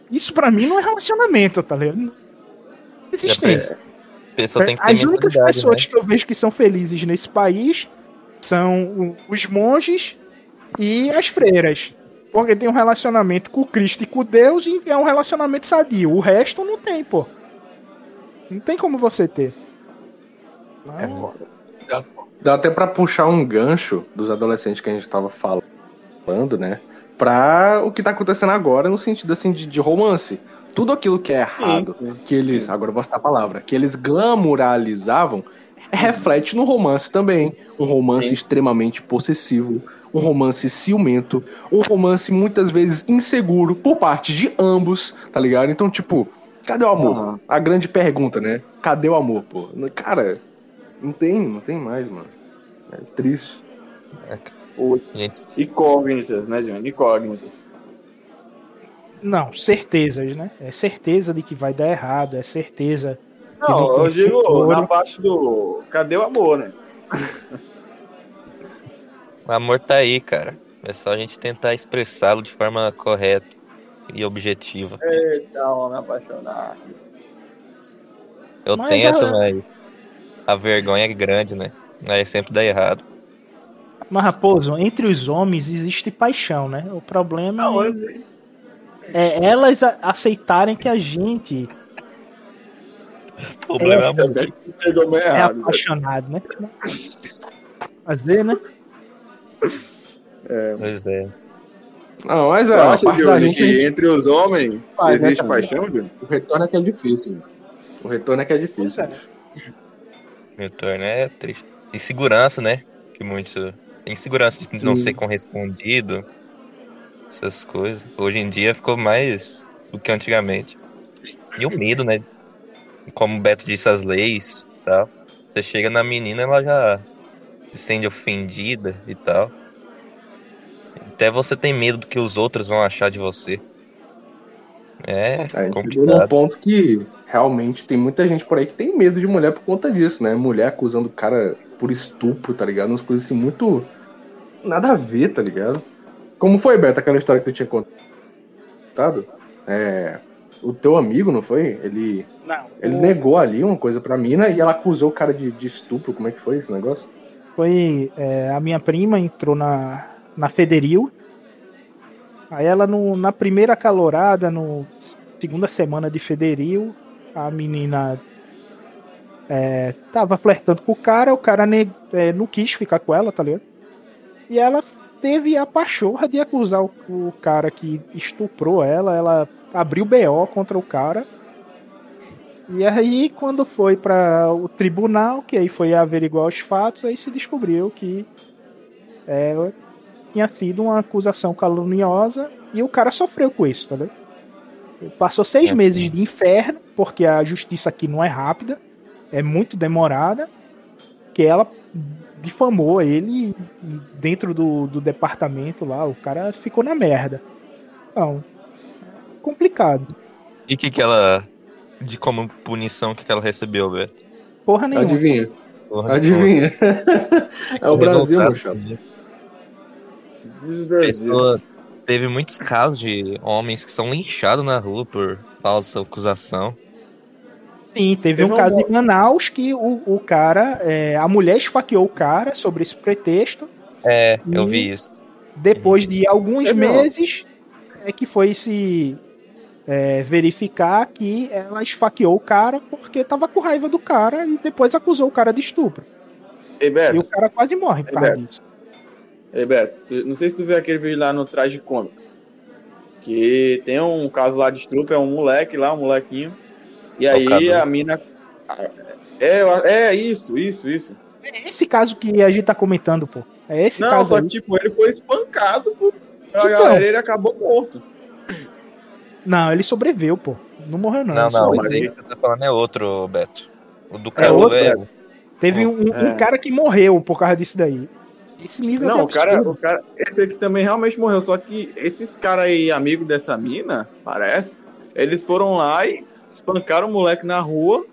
Isso pra mim não é relacionamento, tá ligado? Não existe. Pessoa tem que ter. As únicas pessoas, né, que eu vejo que são felizes nesse país são os monges e as freiras. Porque tem um relacionamento com Cristo e com Deus e é um relacionamento sadio. O resto não tem, pô. Não tem como você ter. Não. É foda. Dá, dá até pra puxar um gancho dos adolescentes que a gente tava falando, né? Pra o que tá acontecendo agora no sentido, assim, de, de romance. Tudo aquilo que é errado, sim, sim, que eles... Sim. Agora eu vou citar a palavra. Que eles glamoralizavam, reflete no romance também. Um romance, sim, extremamente possessivo. Um romance ciumento. Um romance muitas vezes inseguro por parte de ambos, tá ligado? Então, tipo, cadê o amor? Uhum. A grande pergunta, né? Cadê o amor, pô? Cara, não tem, não tem mais, mano. É triste. É. Incógnitas, né, Johnny? Incógnitas. Não, certezas, né? É certeza de que vai dar errado, é certeza... Não, eu digo na parte do... Cadê o amor, né? O amor tá aí, cara. É só a gente tentar expressá-lo de forma correta e objetiva. Eita, homem apaixonado. Eu mas tento, a... mas a vergonha é grande, né? Aí sempre dá errado. Mas, Raposo, entre os homens existe paixão, né? O problema não, é... Eu... É elas aceitarem que a gente o problema é, é, é, é apaixonado, né? Fazer, né? É, pois é. Não, mas é, acho que a gente entre os homens faz, existe, né, paixão, Júlio? O retorno é que é difícil. Mano. O retorno é que é difícil. É. O retorno é triste. Insegurança, né? Que muito. Insegurança de não, sim, ser correspondido. Essas coisas. Hoje em dia ficou mais do que antigamente. E o medo, né? Como o Beto disse, as leis e tal. Você chega na menina, ela já se sente ofendida e tal. Até você tem medo do que os outros vão achar de você. É, é complicado. Um ponto que realmente tem muita gente por aí que tem medo de mulher por conta disso, né? Mulher acusando o cara por estupro, tá ligado? Umas coisas assim muito... Nada a ver, tá ligado? Como foi, Beto, aquela história que tu tinha contado? É, o teu amigo, não foi? Ele, não, ele o... negou ali uma coisa pra mina e ela acusou o cara de, de estupro. Como é que foi esse negócio? Foi, é, a minha prima entrou na, na Federil. Aí ela, no, na primeira calorada, na segunda semana de Federil, a menina é, tava flertando com o cara. O cara ne, é, não quis ficar com ela, tá ligado? E ela... teve a pachorra de acusar o, o cara que estuprou ela, ela abriu B O contra o cara. E aí, quando foi para o tribunal, que aí foi averiguar os fatos, aí se descobriu que é, tinha sido uma acusação caluniosa e o cara sofreu com isso, tá vendo? Passou seis meses de inferno, porque a justiça aqui não é rápida, é muito demorada, que ela... difamou ele dentro do, do departamento lá, o cara ficou na merda. Então, complicado. E o que que ela, de como punição, que que ela recebeu, velho? Porra nenhuma. Adivinha. Porra Adivinha. Nenhuma. É o Brasil, meu chapa. Desbrasil. Teve muitos casos de homens que são linchados na rua por falsa acusação. Sim, teve um caso em Manaus que o, o cara, é, a mulher esfaqueou o cara sobre esse pretexto. É, eu vi isso. Depois de alguns meses, é que foi se é, verificar que ela esfaqueou o cara porque tava com raiva do cara e depois acusou o cara de estupro. Ei, Beto, e o cara quase morre por causa disso. Ei, Beto, não sei se tu viu aquele vídeo lá no Tragicômico. Que tem um caso lá de estupro, é um moleque lá, um molequinho. E aí Tocador. A mina... É, é isso, isso, isso. É esse caso que a gente tá comentando, pô. É esse Não, caso só que, tipo, ele foi espancado, pô. A então... galera, ele acabou morto. Não, ele sobreviveu, pô. Não morreu, não. Não, não, mas aí você tá falando é outro, Beto. O do Carlos é... Outro, é... Teve um, é. um cara que morreu por causa disso daí. Esse nível Não, o cara, o cara, esse aqui também realmente morreu, só que esses caras aí, amigo dessa mina, parece, eles foram lá e espancaram o moleque na rua,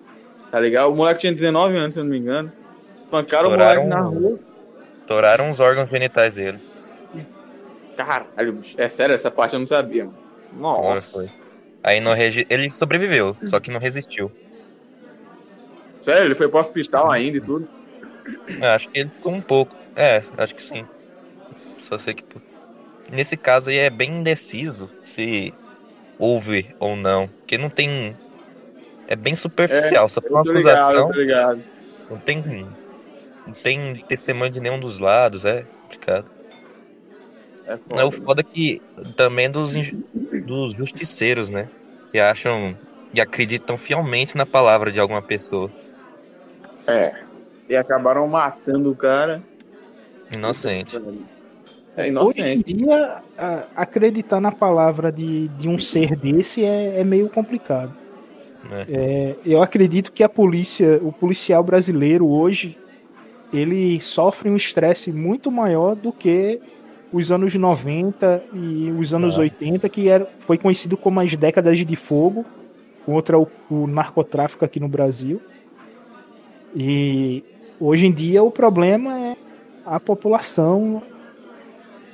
tá ligado? O moleque tinha dezenove anos, se eu não me engano. Espancaram toraram, o moleque na rua. Toraram os órgãos genitais dele. Caralho, é sério, essa parte eu não sabia, mano. Nossa. Nossa. Aí não regi- ele sobreviveu, só que não resistiu. Sério, ele foi pro hospital ainda e tudo? Eu acho que ele ficou um pouco. É, acho que sim. Só sei que... Nesse caso aí é bem indeciso se houve ou não. Porque não tem... É bem superficial. É, só uma acusação. Ligado, não tem... Não tem testemunho de nenhum dos lados. É complicado. É foda. É o foda que... Também dos, inju... dos justiceiros, né? Que acham... E acreditam fielmente na palavra de alguma pessoa. É. E acabaram matando o cara. Inocente. É inocente. Hoje em dia, acreditar na palavra de, de um ser desse é, é meio complicado. É. É, eu acredito que a polícia, o policial brasileiro hoje, ele sofre um estresse muito maior do que os anos noventa e os anos ah. oitenta, que era, foi conhecido como as décadas de fogo contra o, o narcotráfico aqui no Brasil. E hoje em dia o problema é a população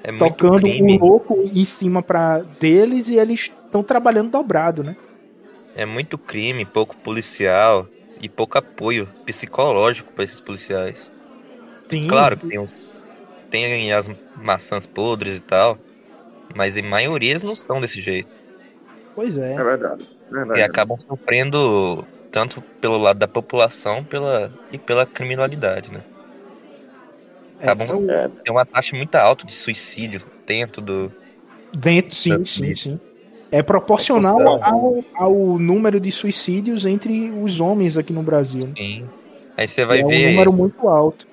é tocando um louco em cima pra deles e eles estão trabalhando dobrado, né? É muito crime, pouco policial e pouco apoio psicológico pra esses policiais. Sim, claro que tem, os, tem as maçãs podres e tal, mas em maioria eles não são desse jeito. Pois é. É verdade. É verdade. E acabam sofrendo tanto pelo lado da população pela, e pela criminalidade, né? Acabam é, então... Tem uma taxa muito alta de suicídio dentro do... Dentro, sim, do... sim, sim. É proporcional é ao, ao número de suicídios entre os homens aqui no Brasil. Né? Sim. Aí você vai é ver... É um número muito alto.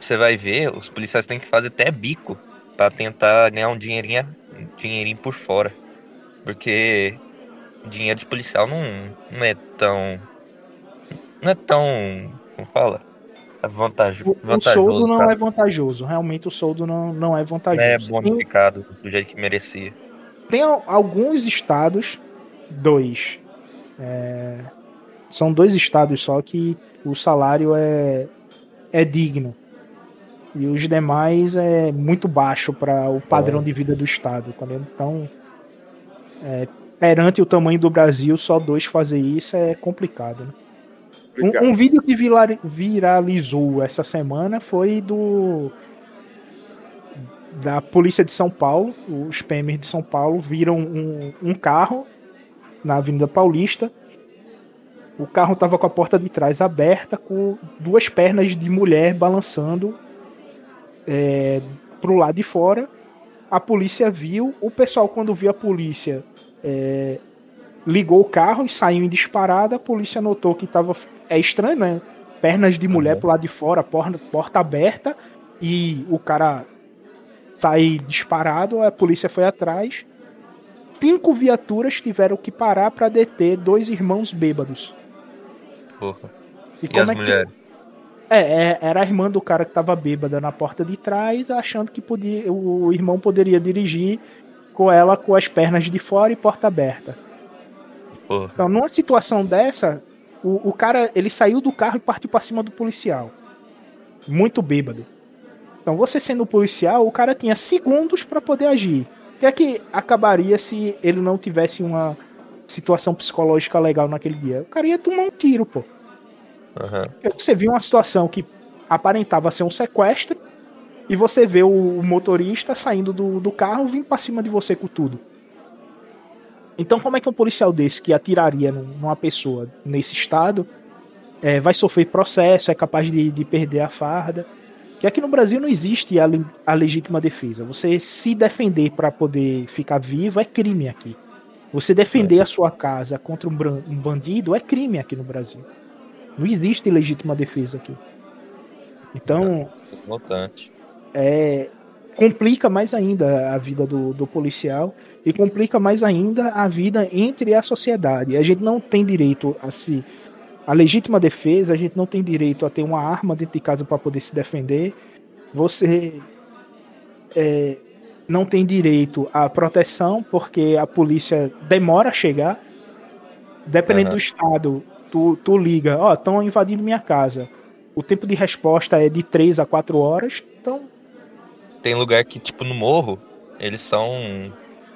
Você vai ver, os policiais têm que fazer até bico pra tentar ganhar um dinheirinho, um dinheirinho por fora. Porque dinheiro de policial não, não é tão... Não é tão... Como fala? Vantajoso, o soldo não tá? é vantajoso, realmente o soldo não, não é vantajoso. É bonificado do jeito que merecia. Tem alguns estados, dois, é, são dois estados só que o salário é, é digno e os demais é muito baixo para o padrão é. de vida do estado, tá vendo? Então, é, perante o tamanho do Brasil, só dois fazer isso é complicado, né? Um, um vídeo que viralizou essa semana foi do da polícia de São Paulo. Os P Ms de São Paulo viram um, um carro na Avenida Paulista. O carro estava com a porta de trás aberta, com duas pernas de mulher balançando é, pro lado de fora. A polícia viu. O pessoal, quando viu a polícia... É, ligou o carro e saiu em disparada. A polícia notou que tava... É estranho, né? Pernas de mulher uhum. pro lado de fora, porta, porta aberta, e o cara sai disparado. A polícia foi atrás. Cinco viaturas tiveram que parar pra deter dois irmãos bêbados. Porra. E, e como as é mulheres? Que... É, é, era a irmã do cara que tava bêbada na porta de trás, achando que podia, o irmão poderia dirigir com ela com as pernas de fora e porta aberta. Porra. Então, numa situação dessa, o, o cara, ele saiu do carro e partiu pra cima do policial. Muito bêbado. Então, você sendo policial, o cara tinha segundos pra poder agir. O que é que acabaria se ele não tivesse uma situação psicológica legal naquele dia? O cara ia tomar um tiro, pô. Uhum. Você viu uma situação que aparentava ser um sequestro e você vê o, o motorista saindo do, do carro vindo pra cima de você com tudo. Então, como é que um policial desse que atiraria numa pessoa nesse estado é, vai sofrer processo, é capaz de, de perder a farda? que aqui no Brasil não existe a, a legítima defesa. Você se defender para poder ficar vivo é crime aqui. Você defender é. a sua casa contra um, bran- um bandido é crime aqui no Brasil. Não existe legítima defesa aqui. Então, é, complica mais ainda a vida do, do policial e complica mais ainda a vida entre a sociedade. A gente não tem direito a se... A legítima defesa, a gente não tem direito a ter uma arma dentro de casa para poder se defender. Você é, não tem direito à proteção porque a polícia demora a chegar. Dependendo uhum. do estado, tu, tu liga, ó, oh, estão invadindo minha casa. O tempo de resposta é de três a quatro horas, então... Tem lugar que, tipo, no morro, eles são,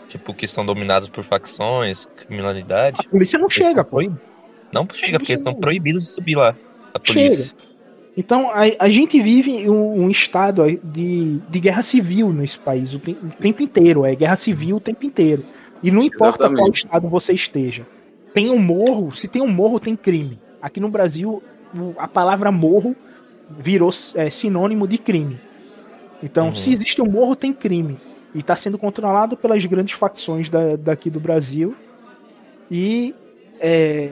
tipo, que são dominados por facções, criminalidade. A polícia não chega, pô. Não chega, porque eles são proibidos de subir lá, a polícia. Chega. Então, a, a gente vive um, um estado de, de guerra civil nesse país o, te, o tempo inteiro. É guerra civil o tempo inteiro. E não importa Exatamente. qual estado você esteja. Tem um morro, se tem um morro, tem crime. Aqui no Brasil, a palavra morro virou é, sinônimo de crime. Então, uhum. se existe um morro, tem crime. E está sendo controlado pelas grandes facções da, daqui do Brasil. E... É,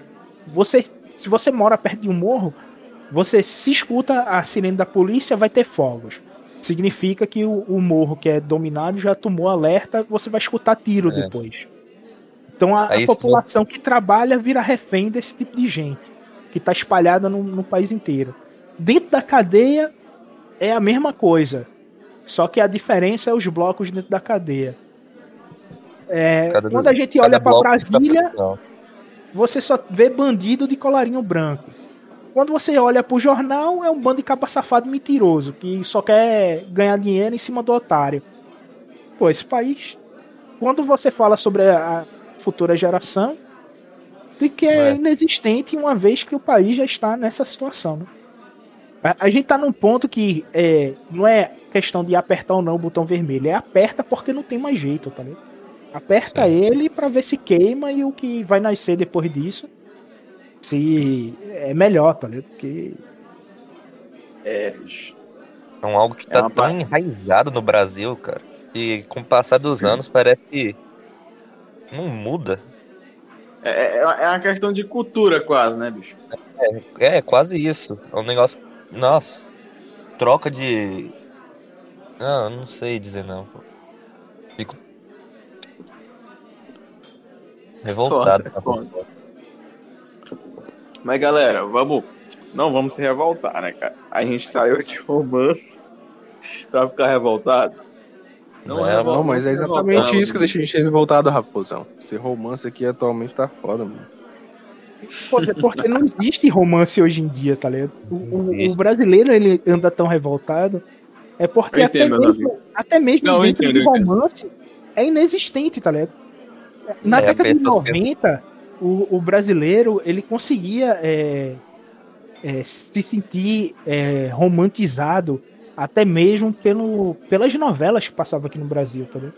Você, se você mora perto de um morro, você se escuta a sirene da polícia, vai ter fogos. Significa que o, o morro que é dominado já tomou alerta, você vai escutar tiro é. depois. Então a, é a população que... que trabalha vira refém desse tipo de gente, que está espalhada no, no país inteiro. Dentro da cadeia é a mesma coisa, só que a diferença é os blocos dentro da cadeia. É, cada, quando a gente olha para Brasília... Você só vê bandido de colarinho branco. Quando você olha pro jornal, é um bando de capa safado mentiroso, que só quer ganhar dinheiro em cima do otário. Pô, esse país... Quando você fala sobre a futura geração, de que é, é inexistente, uma vez que o país já está nessa situação. Né? A, a gente tá num ponto que é, não é questão de apertar ou não o botão vermelho, é aperta porque não tem mais jeito, tá ligado? Aperta Sim. ele pra ver se queima e o que vai nascer depois disso se é melhor, tá ligado? Porque é então, algo que é tá tão parte... enraizado no Brasil, cara, e com o passar dos Sim. anos parece que não muda. É, é uma questão de cultura quase, né, bicho? É, é quase isso. É um negócio, nossa, troca de... Não, não sei dizer não. Fico revoltado. Foda, foda. Mas galera, vamos... Não vamos se revoltar, né, cara? A gente saiu de romance pra ficar revoltado. Não, não é, não, mas é exatamente isso que deixa a gente revoltado, Raposão. Esse romance aqui atualmente tá foda, mano. Poxa, porque não existe romance hoje em dia, tá ligado? O, o, o brasileiro, ele anda tão revoltado é porque entendo, até, mesmo, até mesmo não, dentro entendo, do romance é inexistente, tá ligado? Na é, década de noventa, o, o brasileiro, ele conseguia é, é, se sentir é, romantizado até mesmo pelo, pelas novelas que passavam aqui no Brasil, tá ligado?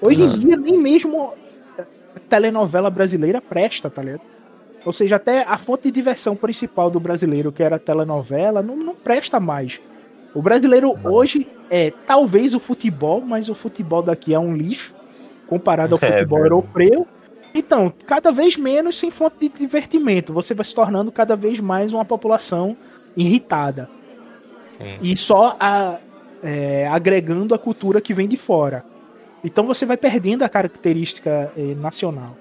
Hoje hum. em dia, nem mesmo a telenovela brasileira presta, tá ligado? Ou seja, até a fonte de diversão principal do brasileiro, que era a telenovela, não, não presta mais. O brasileiro hum. hoje é talvez o futebol, mas o futebol daqui é um lixo comparado ao é, futebol mano. europeu. Então, cada vez menos sem fonte de divertimento. Você vai se tornando cada vez mais uma população irritada. Sim. E só a, é, agregando a cultura que vem de fora. Então você vai perdendo a característica é, nacional.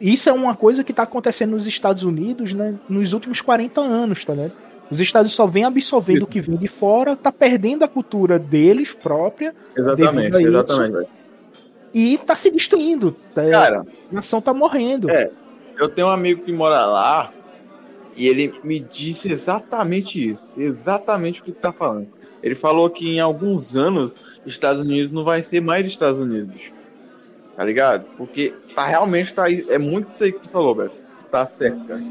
Isso é uma coisa que está acontecendo nos Estados Unidos, né, nos últimos quarenta anos. Tá, né? Os Estados só vêm absorvendo o que vem de fora, está perdendo a cultura deles própria. Exatamente, exatamente. Isso. E tá se destruindo. Cara, a nação tá morrendo. É, eu tenho um amigo que mora lá e ele me disse exatamente isso. Exatamente o que tá falando. Ele falou que em alguns anos Estados Unidos não vai ser mais Estados Unidos. Tá ligado? Porque tá, realmente tá aí. É muito isso aí que tu falou, Beto. Você tá certo, cara.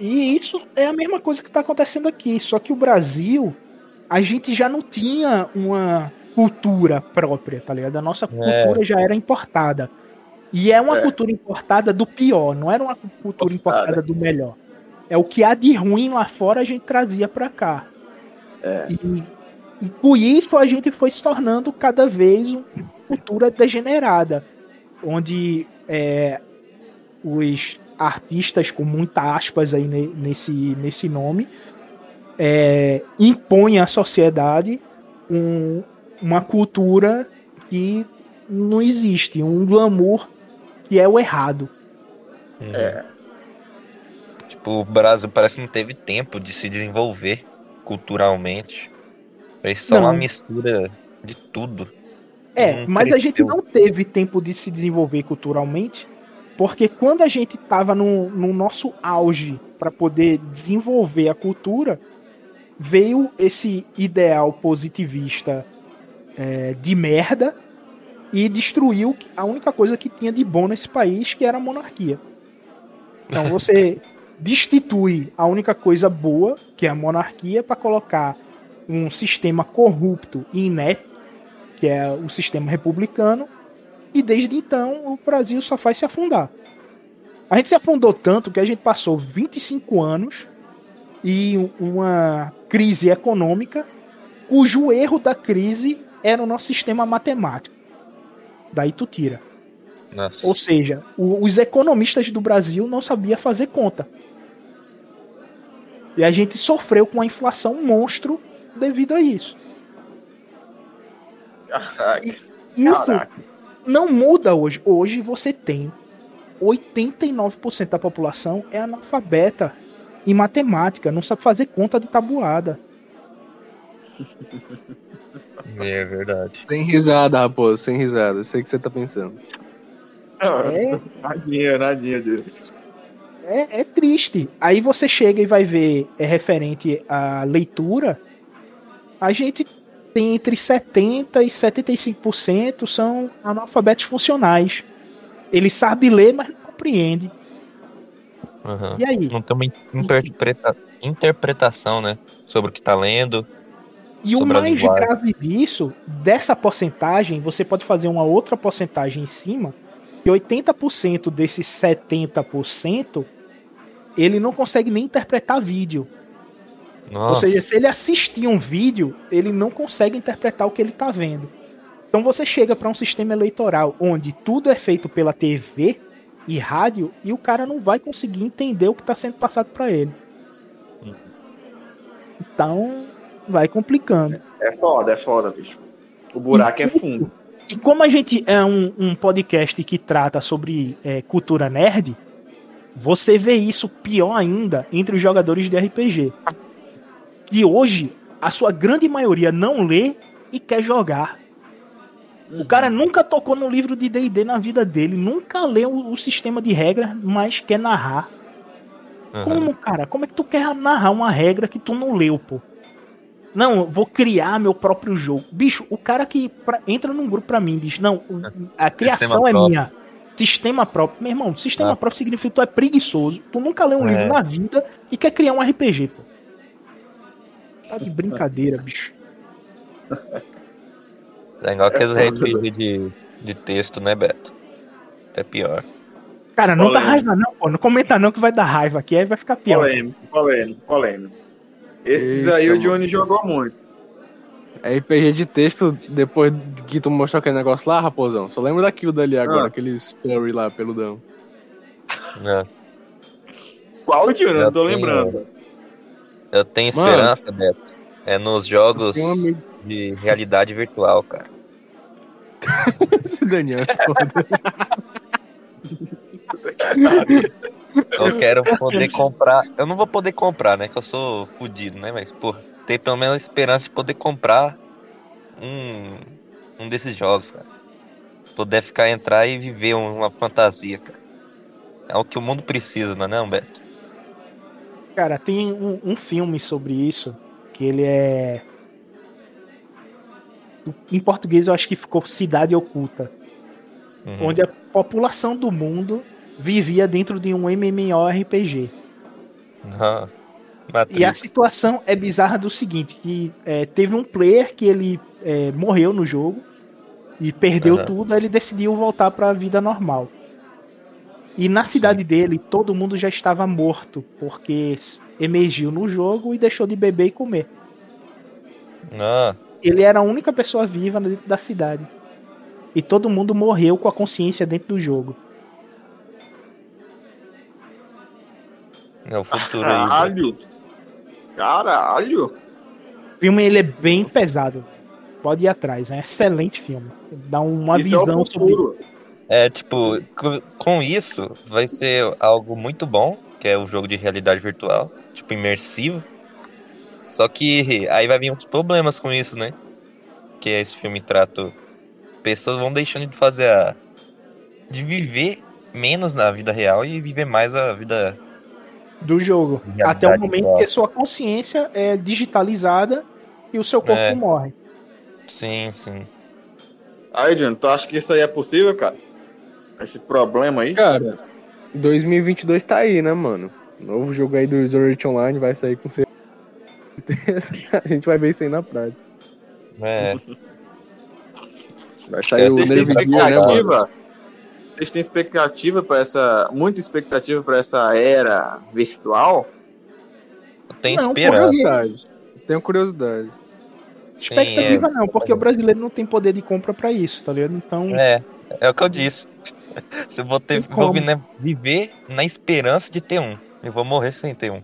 E isso é a mesma coisa que tá acontecendo aqui. Só que o Brasil... A gente já não tinha uma cultura própria, tá ligado? A nossa cultura é. já era importada. E é uma é. cultura importada do pior, não era uma cultura importada do melhor. É o que há de ruim lá fora a gente trazia pra cá. É. E, e por isso a gente foi se tornando cada vez uma cultura degenerada, onde é, os artistas, com muita aspas aí nesse, nesse nome, é, impõem à sociedade um, uma cultura que não existe, um glamour que é o errado. É. Tipo, o Brasil parece que não teve tempo de se desenvolver culturalmente. Foi só não. uma mistura de tudo. É, um mas cresceu. A gente não teve tempo de se desenvolver culturalmente, porque quando a gente estava no, no nosso auge para poder desenvolver a cultura, veio esse ideal positivista é, de merda e destruiu a única coisa que tinha de bom nesse país, que era a monarquia. Então você destitui a única coisa boa, que é a monarquia, para colocar um sistema corrupto e inepto, que é o sistema republicano, e desde então o Brasil só faz se afundar. A gente se afundou tanto que a gente passou vinte e cinco anos e uma crise econômica, cujo erro da crise era o nosso sistema matemático. Daí tu tira. Nossa. Ou seja, o, os economistas do Brasil não sabiam fazer conta. E a gente sofreu com a inflação monstro devido a isso. Caraca. E isso Caraca. não muda hoje. Hoje você tem oitenta e nove por cento da população é analfabeta em matemática, não sabe fazer conta de tabuada. É verdade. Sem risada, raposo, sem risada. Eu sei o que você tá pensando. É... Nadinha, nadinha dele. É, é triste. Aí você chega e vai ver, é referente à leitura, a gente tem entre setenta e setenta e cinco por cento são analfabetos funcionais. Ele sabe ler, mas não compreende. Uhum. E aí? Não tem uma interpreta... interpretação, né? Sobre o que tá lendo. E o mais grave disso, dessa porcentagem, você pode fazer uma outra porcentagem em cima, que oitenta por cento desses setenta por cento ele não consegue nem interpretar vídeo. Nossa. Ou seja, se ele assistir um vídeo, ele não consegue interpretar o que ele está vendo. Então você chega para um sistema eleitoral onde tudo é feito pela T V e rádio e o cara não vai conseguir entender o que está sendo passado para ele. Então vai complicando. É foda, é foda, bicho. O buraco e é fundo. E como a gente é um, um podcast que trata sobre é, cultura nerd, você vê isso pior ainda entre os jogadores de R P G. E hoje, a sua grande maioria não lê e quer jogar. O cara nunca tocou no livro de D e D na vida dele, nunca leu o sistema de regras, mas quer narrar. Uhum. Como, cara? Como é que tu quer narrar uma regra que tu não leu, pô? Não, vou criar meu próprio jogo. Bicho, o cara que pra, entra num grupo pra mim diz, não, a criação é minha. Sistema próprio. Meu irmão, sistema ah, próprio significa que tu é preguiçoso, tu nunca leu um é. livro na vida e quer criar um R P G, pô. Tá de brincadeira, bicho. É igual aqueles R P G de, de texto, né, Beto? Até pior. Cara, não polêmico. Dá raiva não, pô. Não comenta não que vai dar raiva aqui, aí vai ficar pior. Polêmico, polêmico, polêmico. Esse daí o Johnny jogou muito. R P G de texto, depois que tu mostrou aquele negócio lá, raposão, só lembro daquilo dali agora, ah. aqueles furry lá, peludão. É. Qual, Johnny? Eu não tô tenho... lembrando. Eu tenho esperança, mano, Beto. É nos jogos um de realidade virtual, cara. Esse Daniel é foda. Eu quero poder comprar. Eu não vou poder comprar, né? Que eu sou fodido, né? Mas, pô, ter pelo menos a esperança de poder comprar um, um desses jogos, cara. Poder ficar, entrar e viver uma fantasia, cara. É o que o mundo precisa, não é não, Beto? Cara, tem um, um filme sobre isso, que ele é... Em português eu acho que ficou Cidade Oculta. Uhum. Onde a população do mundo vivia dentro de um M M O R P G. Uhum. E a situação é bizarra do seguinte, que é, teve um player que ele é, morreu no jogo e perdeu uhum. tudo, aí ele decidiu voltar para a vida normal. E na cidade dele, todo mundo já estava morto, porque emergiu no jogo e deixou de beber e comer. Ah. Ele era a única pessoa viva dentro da cidade. E todo mundo morreu com a consciência dentro do jogo. É o futuro aí. Caralho! Caralho! O filme ele é bem pesado. Pode ir atrás, é um excelente filme. Dá uma isso visão é sobre... É, tipo, com isso vai ser algo muito bom, que é o jogo de realidade virtual, tipo, imersivo. Só que aí vai vir uns problemas com isso, né? Que esse filme trata... Pessoas vão deixando de fazer a... de viver menos na vida real e viver mais a vida... do jogo. Até o momento real. Que a sua consciência é digitalizada e o seu corpo é. morre. Sim, sim. Aí, John, tu acha que isso aí é possível, cara? Esse problema aí? Cara, dois mil e vinte e dois tá aí, né, mano? Novo jogo aí do Sword Art Online vai sair com certeza. A gente vai ver isso aí na prática. É. Vai sair o mesmo dia, né, mano? Vocês têm expectativa pra essa... Muita expectativa pra essa era virtual? Tem curiosidade. Tenho curiosidade. Expectativa Sim, é. não, porque o brasileiro não tem poder de compra pra isso, tá ligado? Então... É, é o que eu disse. Você vou, ter, vou né, viver na esperança de ter um. Eu vou morrer sem ter um.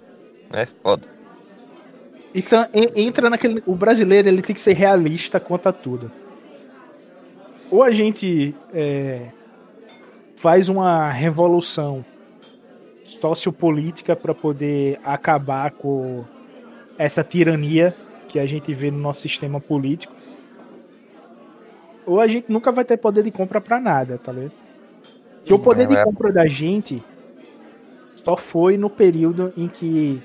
É foda. Então, entra naquele... O brasileiro, ele tem que ser realista quanto a tudo. Ou a gente... É... faz uma revolução sociopolítica para poder acabar com essa tirania que a gente vê no nosso sistema político, ou a gente nunca vai ter poder de compra para nada, tá ligado? Porque o poder de compra da gente só foi no período em que,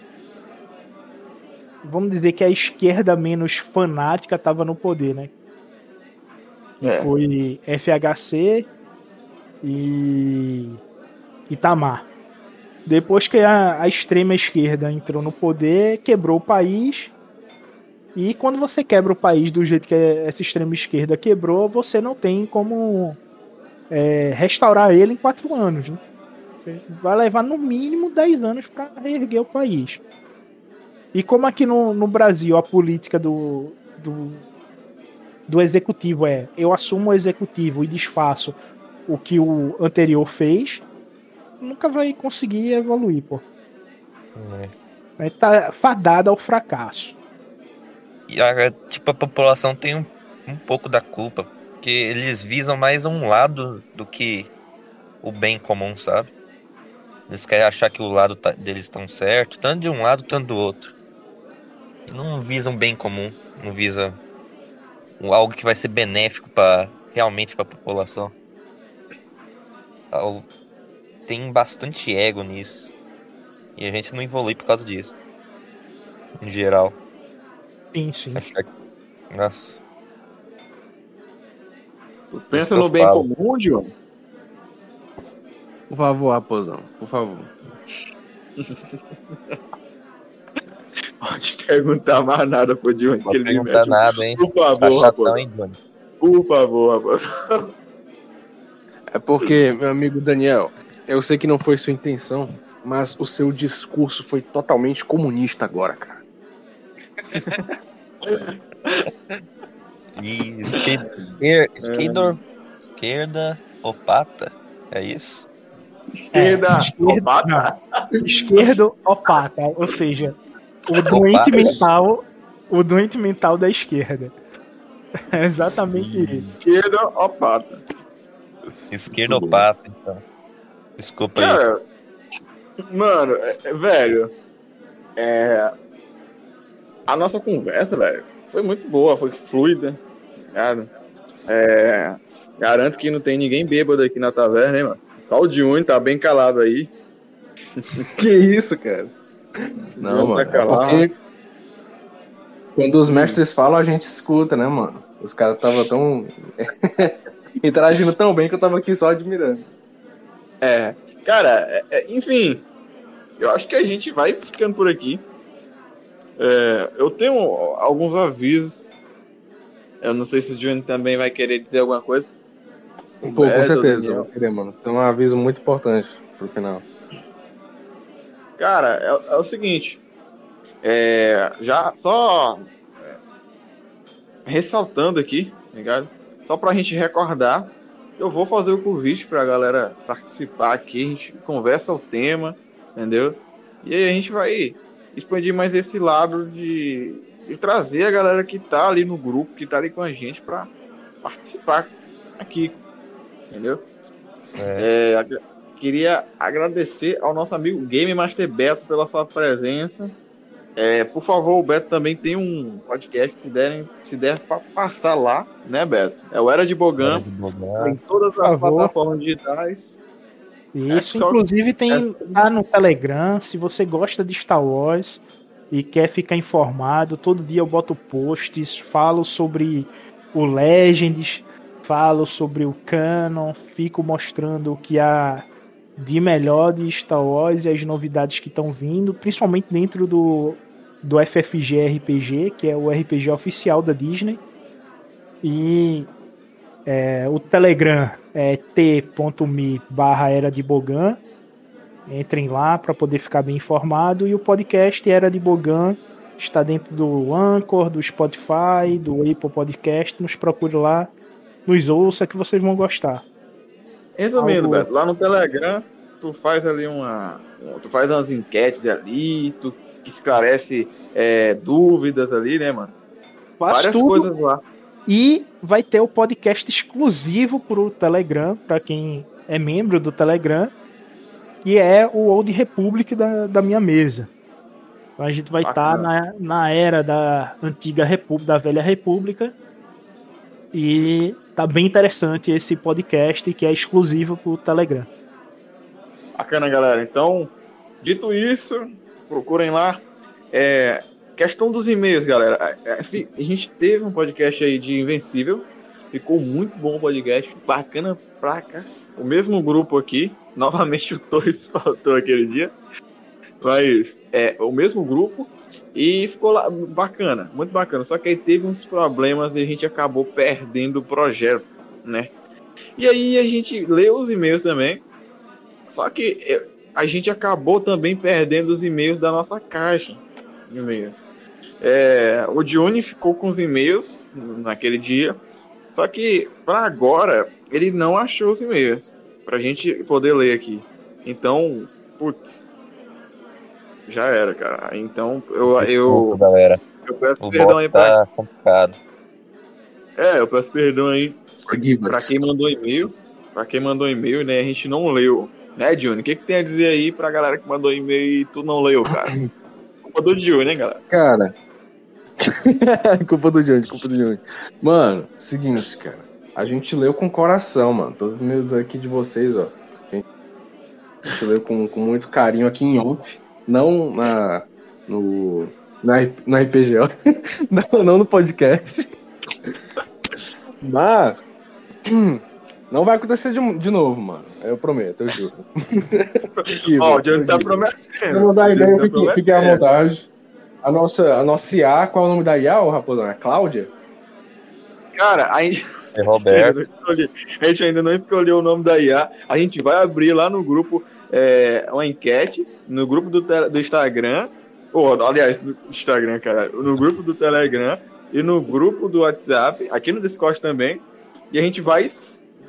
vamos dizer, que a esquerda menos fanática estava no poder, né? Que é. Foi F H C e Itamar. Depois que a, a extrema esquerda entrou no poder, quebrou o país. E quando você quebra o país do jeito que essa extrema esquerda quebrou, você não tem como é, restaurar ele em quatro anos, né? Vai levar no mínimo dez anos para reerguer o país. E como aqui no, no Brasil a política do, do do executivo é: eu assumo o executivo e desfaço o que o anterior fez, nunca vai conseguir evoluir, pô. É. Tá fadado ao fracasso. E a, tipo, a população tem um, um pouco da culpa, porque eles visam mais um lado do que o bem comum, sabe? Eles querem achar que o lado tá, deles estão certo, tanto de um lado, tanto do outro. E não visam bem comum, não visam algo que vai ser benéfico pra, realmente para a população. Tem bastante ego nisso. E a gente não evolui por causa disso. Em geral. Sim, sim. Nossa. Tu pensa no bem comum, Diogo? Por favor, raposão. Por favor. Pode perguntar mais nada pro Diogo. Não pode perguntar nada, hein? Por favor, raposão. Por favor, raposão. É porque, meu amigo Daniel, eu sei que não foi sua intenção, mas o seu discurso foi totalmente comunista agora, cara. E esquerda, esquerda, esquerda opata, é isso? Esquerda, é, esquerda opata? Não, esquerdo opata, ou seja, o doente mental, o doente mental da esquerda. É exatamente isso. Esquerda opata. Esquerdopata, então. Desculpa aí. Cara, mano, velho, é... a nossa conversa, velho, foi muito boa, foi fluida, cara. É... Garanto que não tem ninguém bêbado aqui na taverna, hein, mano? Só o Dione tá bem calado aí. Que isso, cara? Não, não mano, tá calado. É porque... Quando os mestres falam, a gente escuta, né, mano? Os caras estavam tão... interagindo tão bem que eu tava aqui só admirando. É, cara, é, é, enfim, eu acho que a gente vai ficando por aqui. É, eu tenho alguns avisos. Eu não sei se o Juni também vai querer dizer alguma coisa. Pô, é, com certeza, meu querido, mano. Tem um aviso muito importante. pro final? Cara, é, é o seguinte, é, já só ressaltando aqui, ligado? Só pra gente recordar, eu vou fazer o convite pra galera participar aqui, a gente conversa o tema, entendeu? E aí a gente vai expandir mais esse lado de, de trazer a galera que tá ali no grupo, que tá ali com a gente pra participar aqui, entendeu? É. É, queria agradecer ao nosso amigo Game Master Beto pela sua presença. É, por favor, o Beto também tem um podcast, se derem, se der pra passar lá, né, Beto? É o Era de Bogan, em todas as favor. plataformas digitais. Isso, é só... inclusive tem é... lá no Telegram, se você gosta de Star Wars e quer ficar informado, todo dia eu boto posts, falo sobre o Legends, falo sobre o Canon, fico mostrando o que há de melhor de Star Wars e as novidades que estão vindo, principalmente dentro do, do F F G R P G, que é o R P G oficial da Disney. E é, o Telegram é t ponto m e barra Era de Bogan, entrem lá para poder ficar bem informado. E o podcast Era de Bogan está dentro do Anchor, do Spotify, do Apple Podcast, nos procure lá, nos ouça que vocês vão gostar. Resumindo, Beto, lá no Telegram tu faz ali uma tu faz umas enquetes ali, tu esclarece é, dúvidas ali, né, mano? Faz várias tudo coisas lá. E vai ter o podcast exclusivo pro Telegram, pra quem é membro do Telegram, que é o Old Republic da, da minha mesa. Então a gente vai estar tá na, na era da antiga república, da velha república, e tá bem interessante esse podcast que é exclusivo pro Telegram. Bacana, galera. Então, dito isso, procurem lá. É, questão dos e-mails, galera. A gente teve um podcast aí de Invencível. Ficou muito bom o podcast. Bacana pra cá. O mesmo grupo aqui. Novamente o Torres faltou aquele dia. Mas é o mesmo grupo. E ficou lá bacana, muito bacana. Só que aí teve uns problemas e a gente acabou perdendo o projeto, né? E aí a gente leu os e-mails também. Só que a gente acabou também perdendo os e-mails da nossa caixa de e-mails. É, o Dione ficou com os e-mails naquele dia. Só que para agora ele não achou os e-mails pra gente poder ler aqui. Então, putz. Já era, cara. Então, eu... Desculpa, eu, galera. Eu peço o perdão aí pra... Tá complicado. É, eu peço perdão aí pra quem mandou e-mail. Pra quem mandou e-mail, né? A gente não leu. Né, Dione? O que que tem a dizer aí pra galera que mandou e-mail e tu não leu, cara? Culpa do Dione, né, galera? Cara... culpa do Dione, culpa do Dione. Mano, seguinte, cara. A gente leu com coração, mano. Todos os meus aqui de vocês, ó. A gente leu com, com muito carinho aqui em off. Não na, no, na, na R P G, não, não no podcast. Mas não vai acontecer de, de novo, mano. Eu prometo, eu juro. Ó, o Dione tá prometendo. Não dá ideia, fique, fique à vontade. A nossa, a nossa I A, qual é o nome da I A, ô raposão? É Cláudia? Cara, aí. É Roberto. A gente ainda não escolheu o nome da I A. A gente vai abrir lá no grupo. É uma enquete no grupo do, tele, do Instagram, ou aliás, no Instagram, cara, no grupo do Telegram e no grupo do WhatsApp, aqui no Discord também, e a gente vai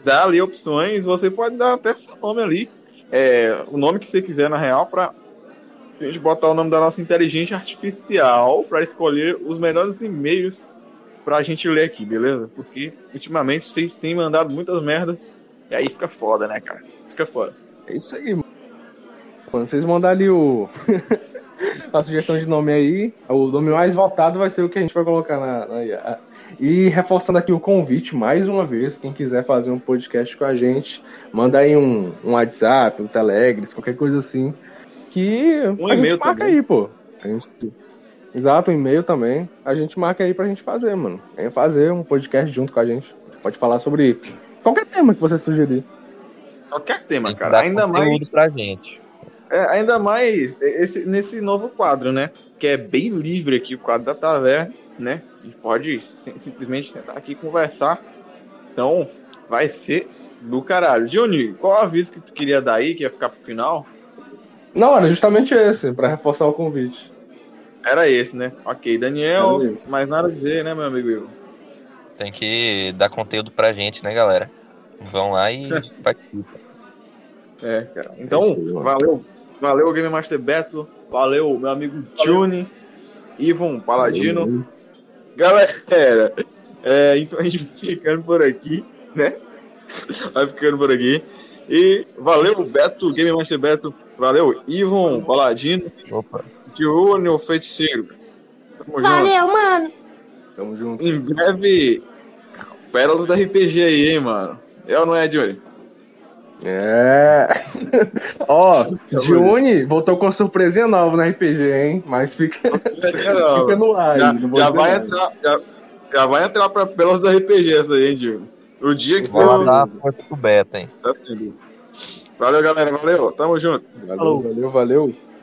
dar ali opções, você pode dar até o seu nome ali, é, o nome que você quiser na real, pra a gente botar o nome da nossa inteligência artificial pra escolher os melhores e-mails pra gente ler aqui, beleza? Porque ultimamente vocês têm mandado muitas merdas, e aí fica foda, né, cara? Fica foda. É isso aí, mano. Quando vocês mandarem ali o... a sugestão de nome aí, o nome mais votado vai ser o que a gente vai colocar na, na I A. E reforçando aqui o convite, mais uma vez, quem quiser fazer um podcast com a gente, manda aí um, um WhatsApp, um Telegram, qualquer coisa assim, que um a gente marca também. Aí, pô. A gente... Exato, um e-mail também. A gente marca aí pra gente fazer, mano. Vem fazer um podcast junto com a gente. Pode falar sobre qualquer tema que você sugerir. Qualquer tema, cara. Ainda mais... pra gente. É, ainda mais esse, nesse novo quadro, né? Que é bem livre aqui, o quadro da Taverna, né? A gente pode sim, simplesmente sentar aqui e conversar. Então, vai ser do caralho. Johnny, qual aviso que tu queria dar aí, que ia ficar pro final? Não, era justamente esse, pra reforçar o convite. Era esse, né? Ok, Daniel, mais nada a dizer, né, meu amigo Igor? Tem que dar conteúdo pra gente, né, galera? Vão lá e participa. É, cara. Então, valeu. Valeu, Game Master Beto. Valeu, meu amigo Tune, Ivan, Paladino. Uhum. Galera, é, então a gente vai ficando por aqui, né? Vai ficando por aqui. E valeu, Beto, Game Master Beto. Valeu, Ivan, Paladino. Opa. Tune, o feiticeiro. Tamo valeu, junto. Mano. Tamo junto. Em breve, pérolas da R P G aí, hein, mano. É ou não é, Johnny? É. Ó, oh, Johnny voltou com surpresinha nova na R P G, hein? Mas fica, fica no ar. Já, já, vai entrar, já, já vai entrar pra pérolas da R P G essa aí, hein, Johnny? O dia que vai eu... dar força pro Beta, hein? Tá sendo. Valeu, galera. Valeu. Tamo junto. Valeu, valeu, valeu.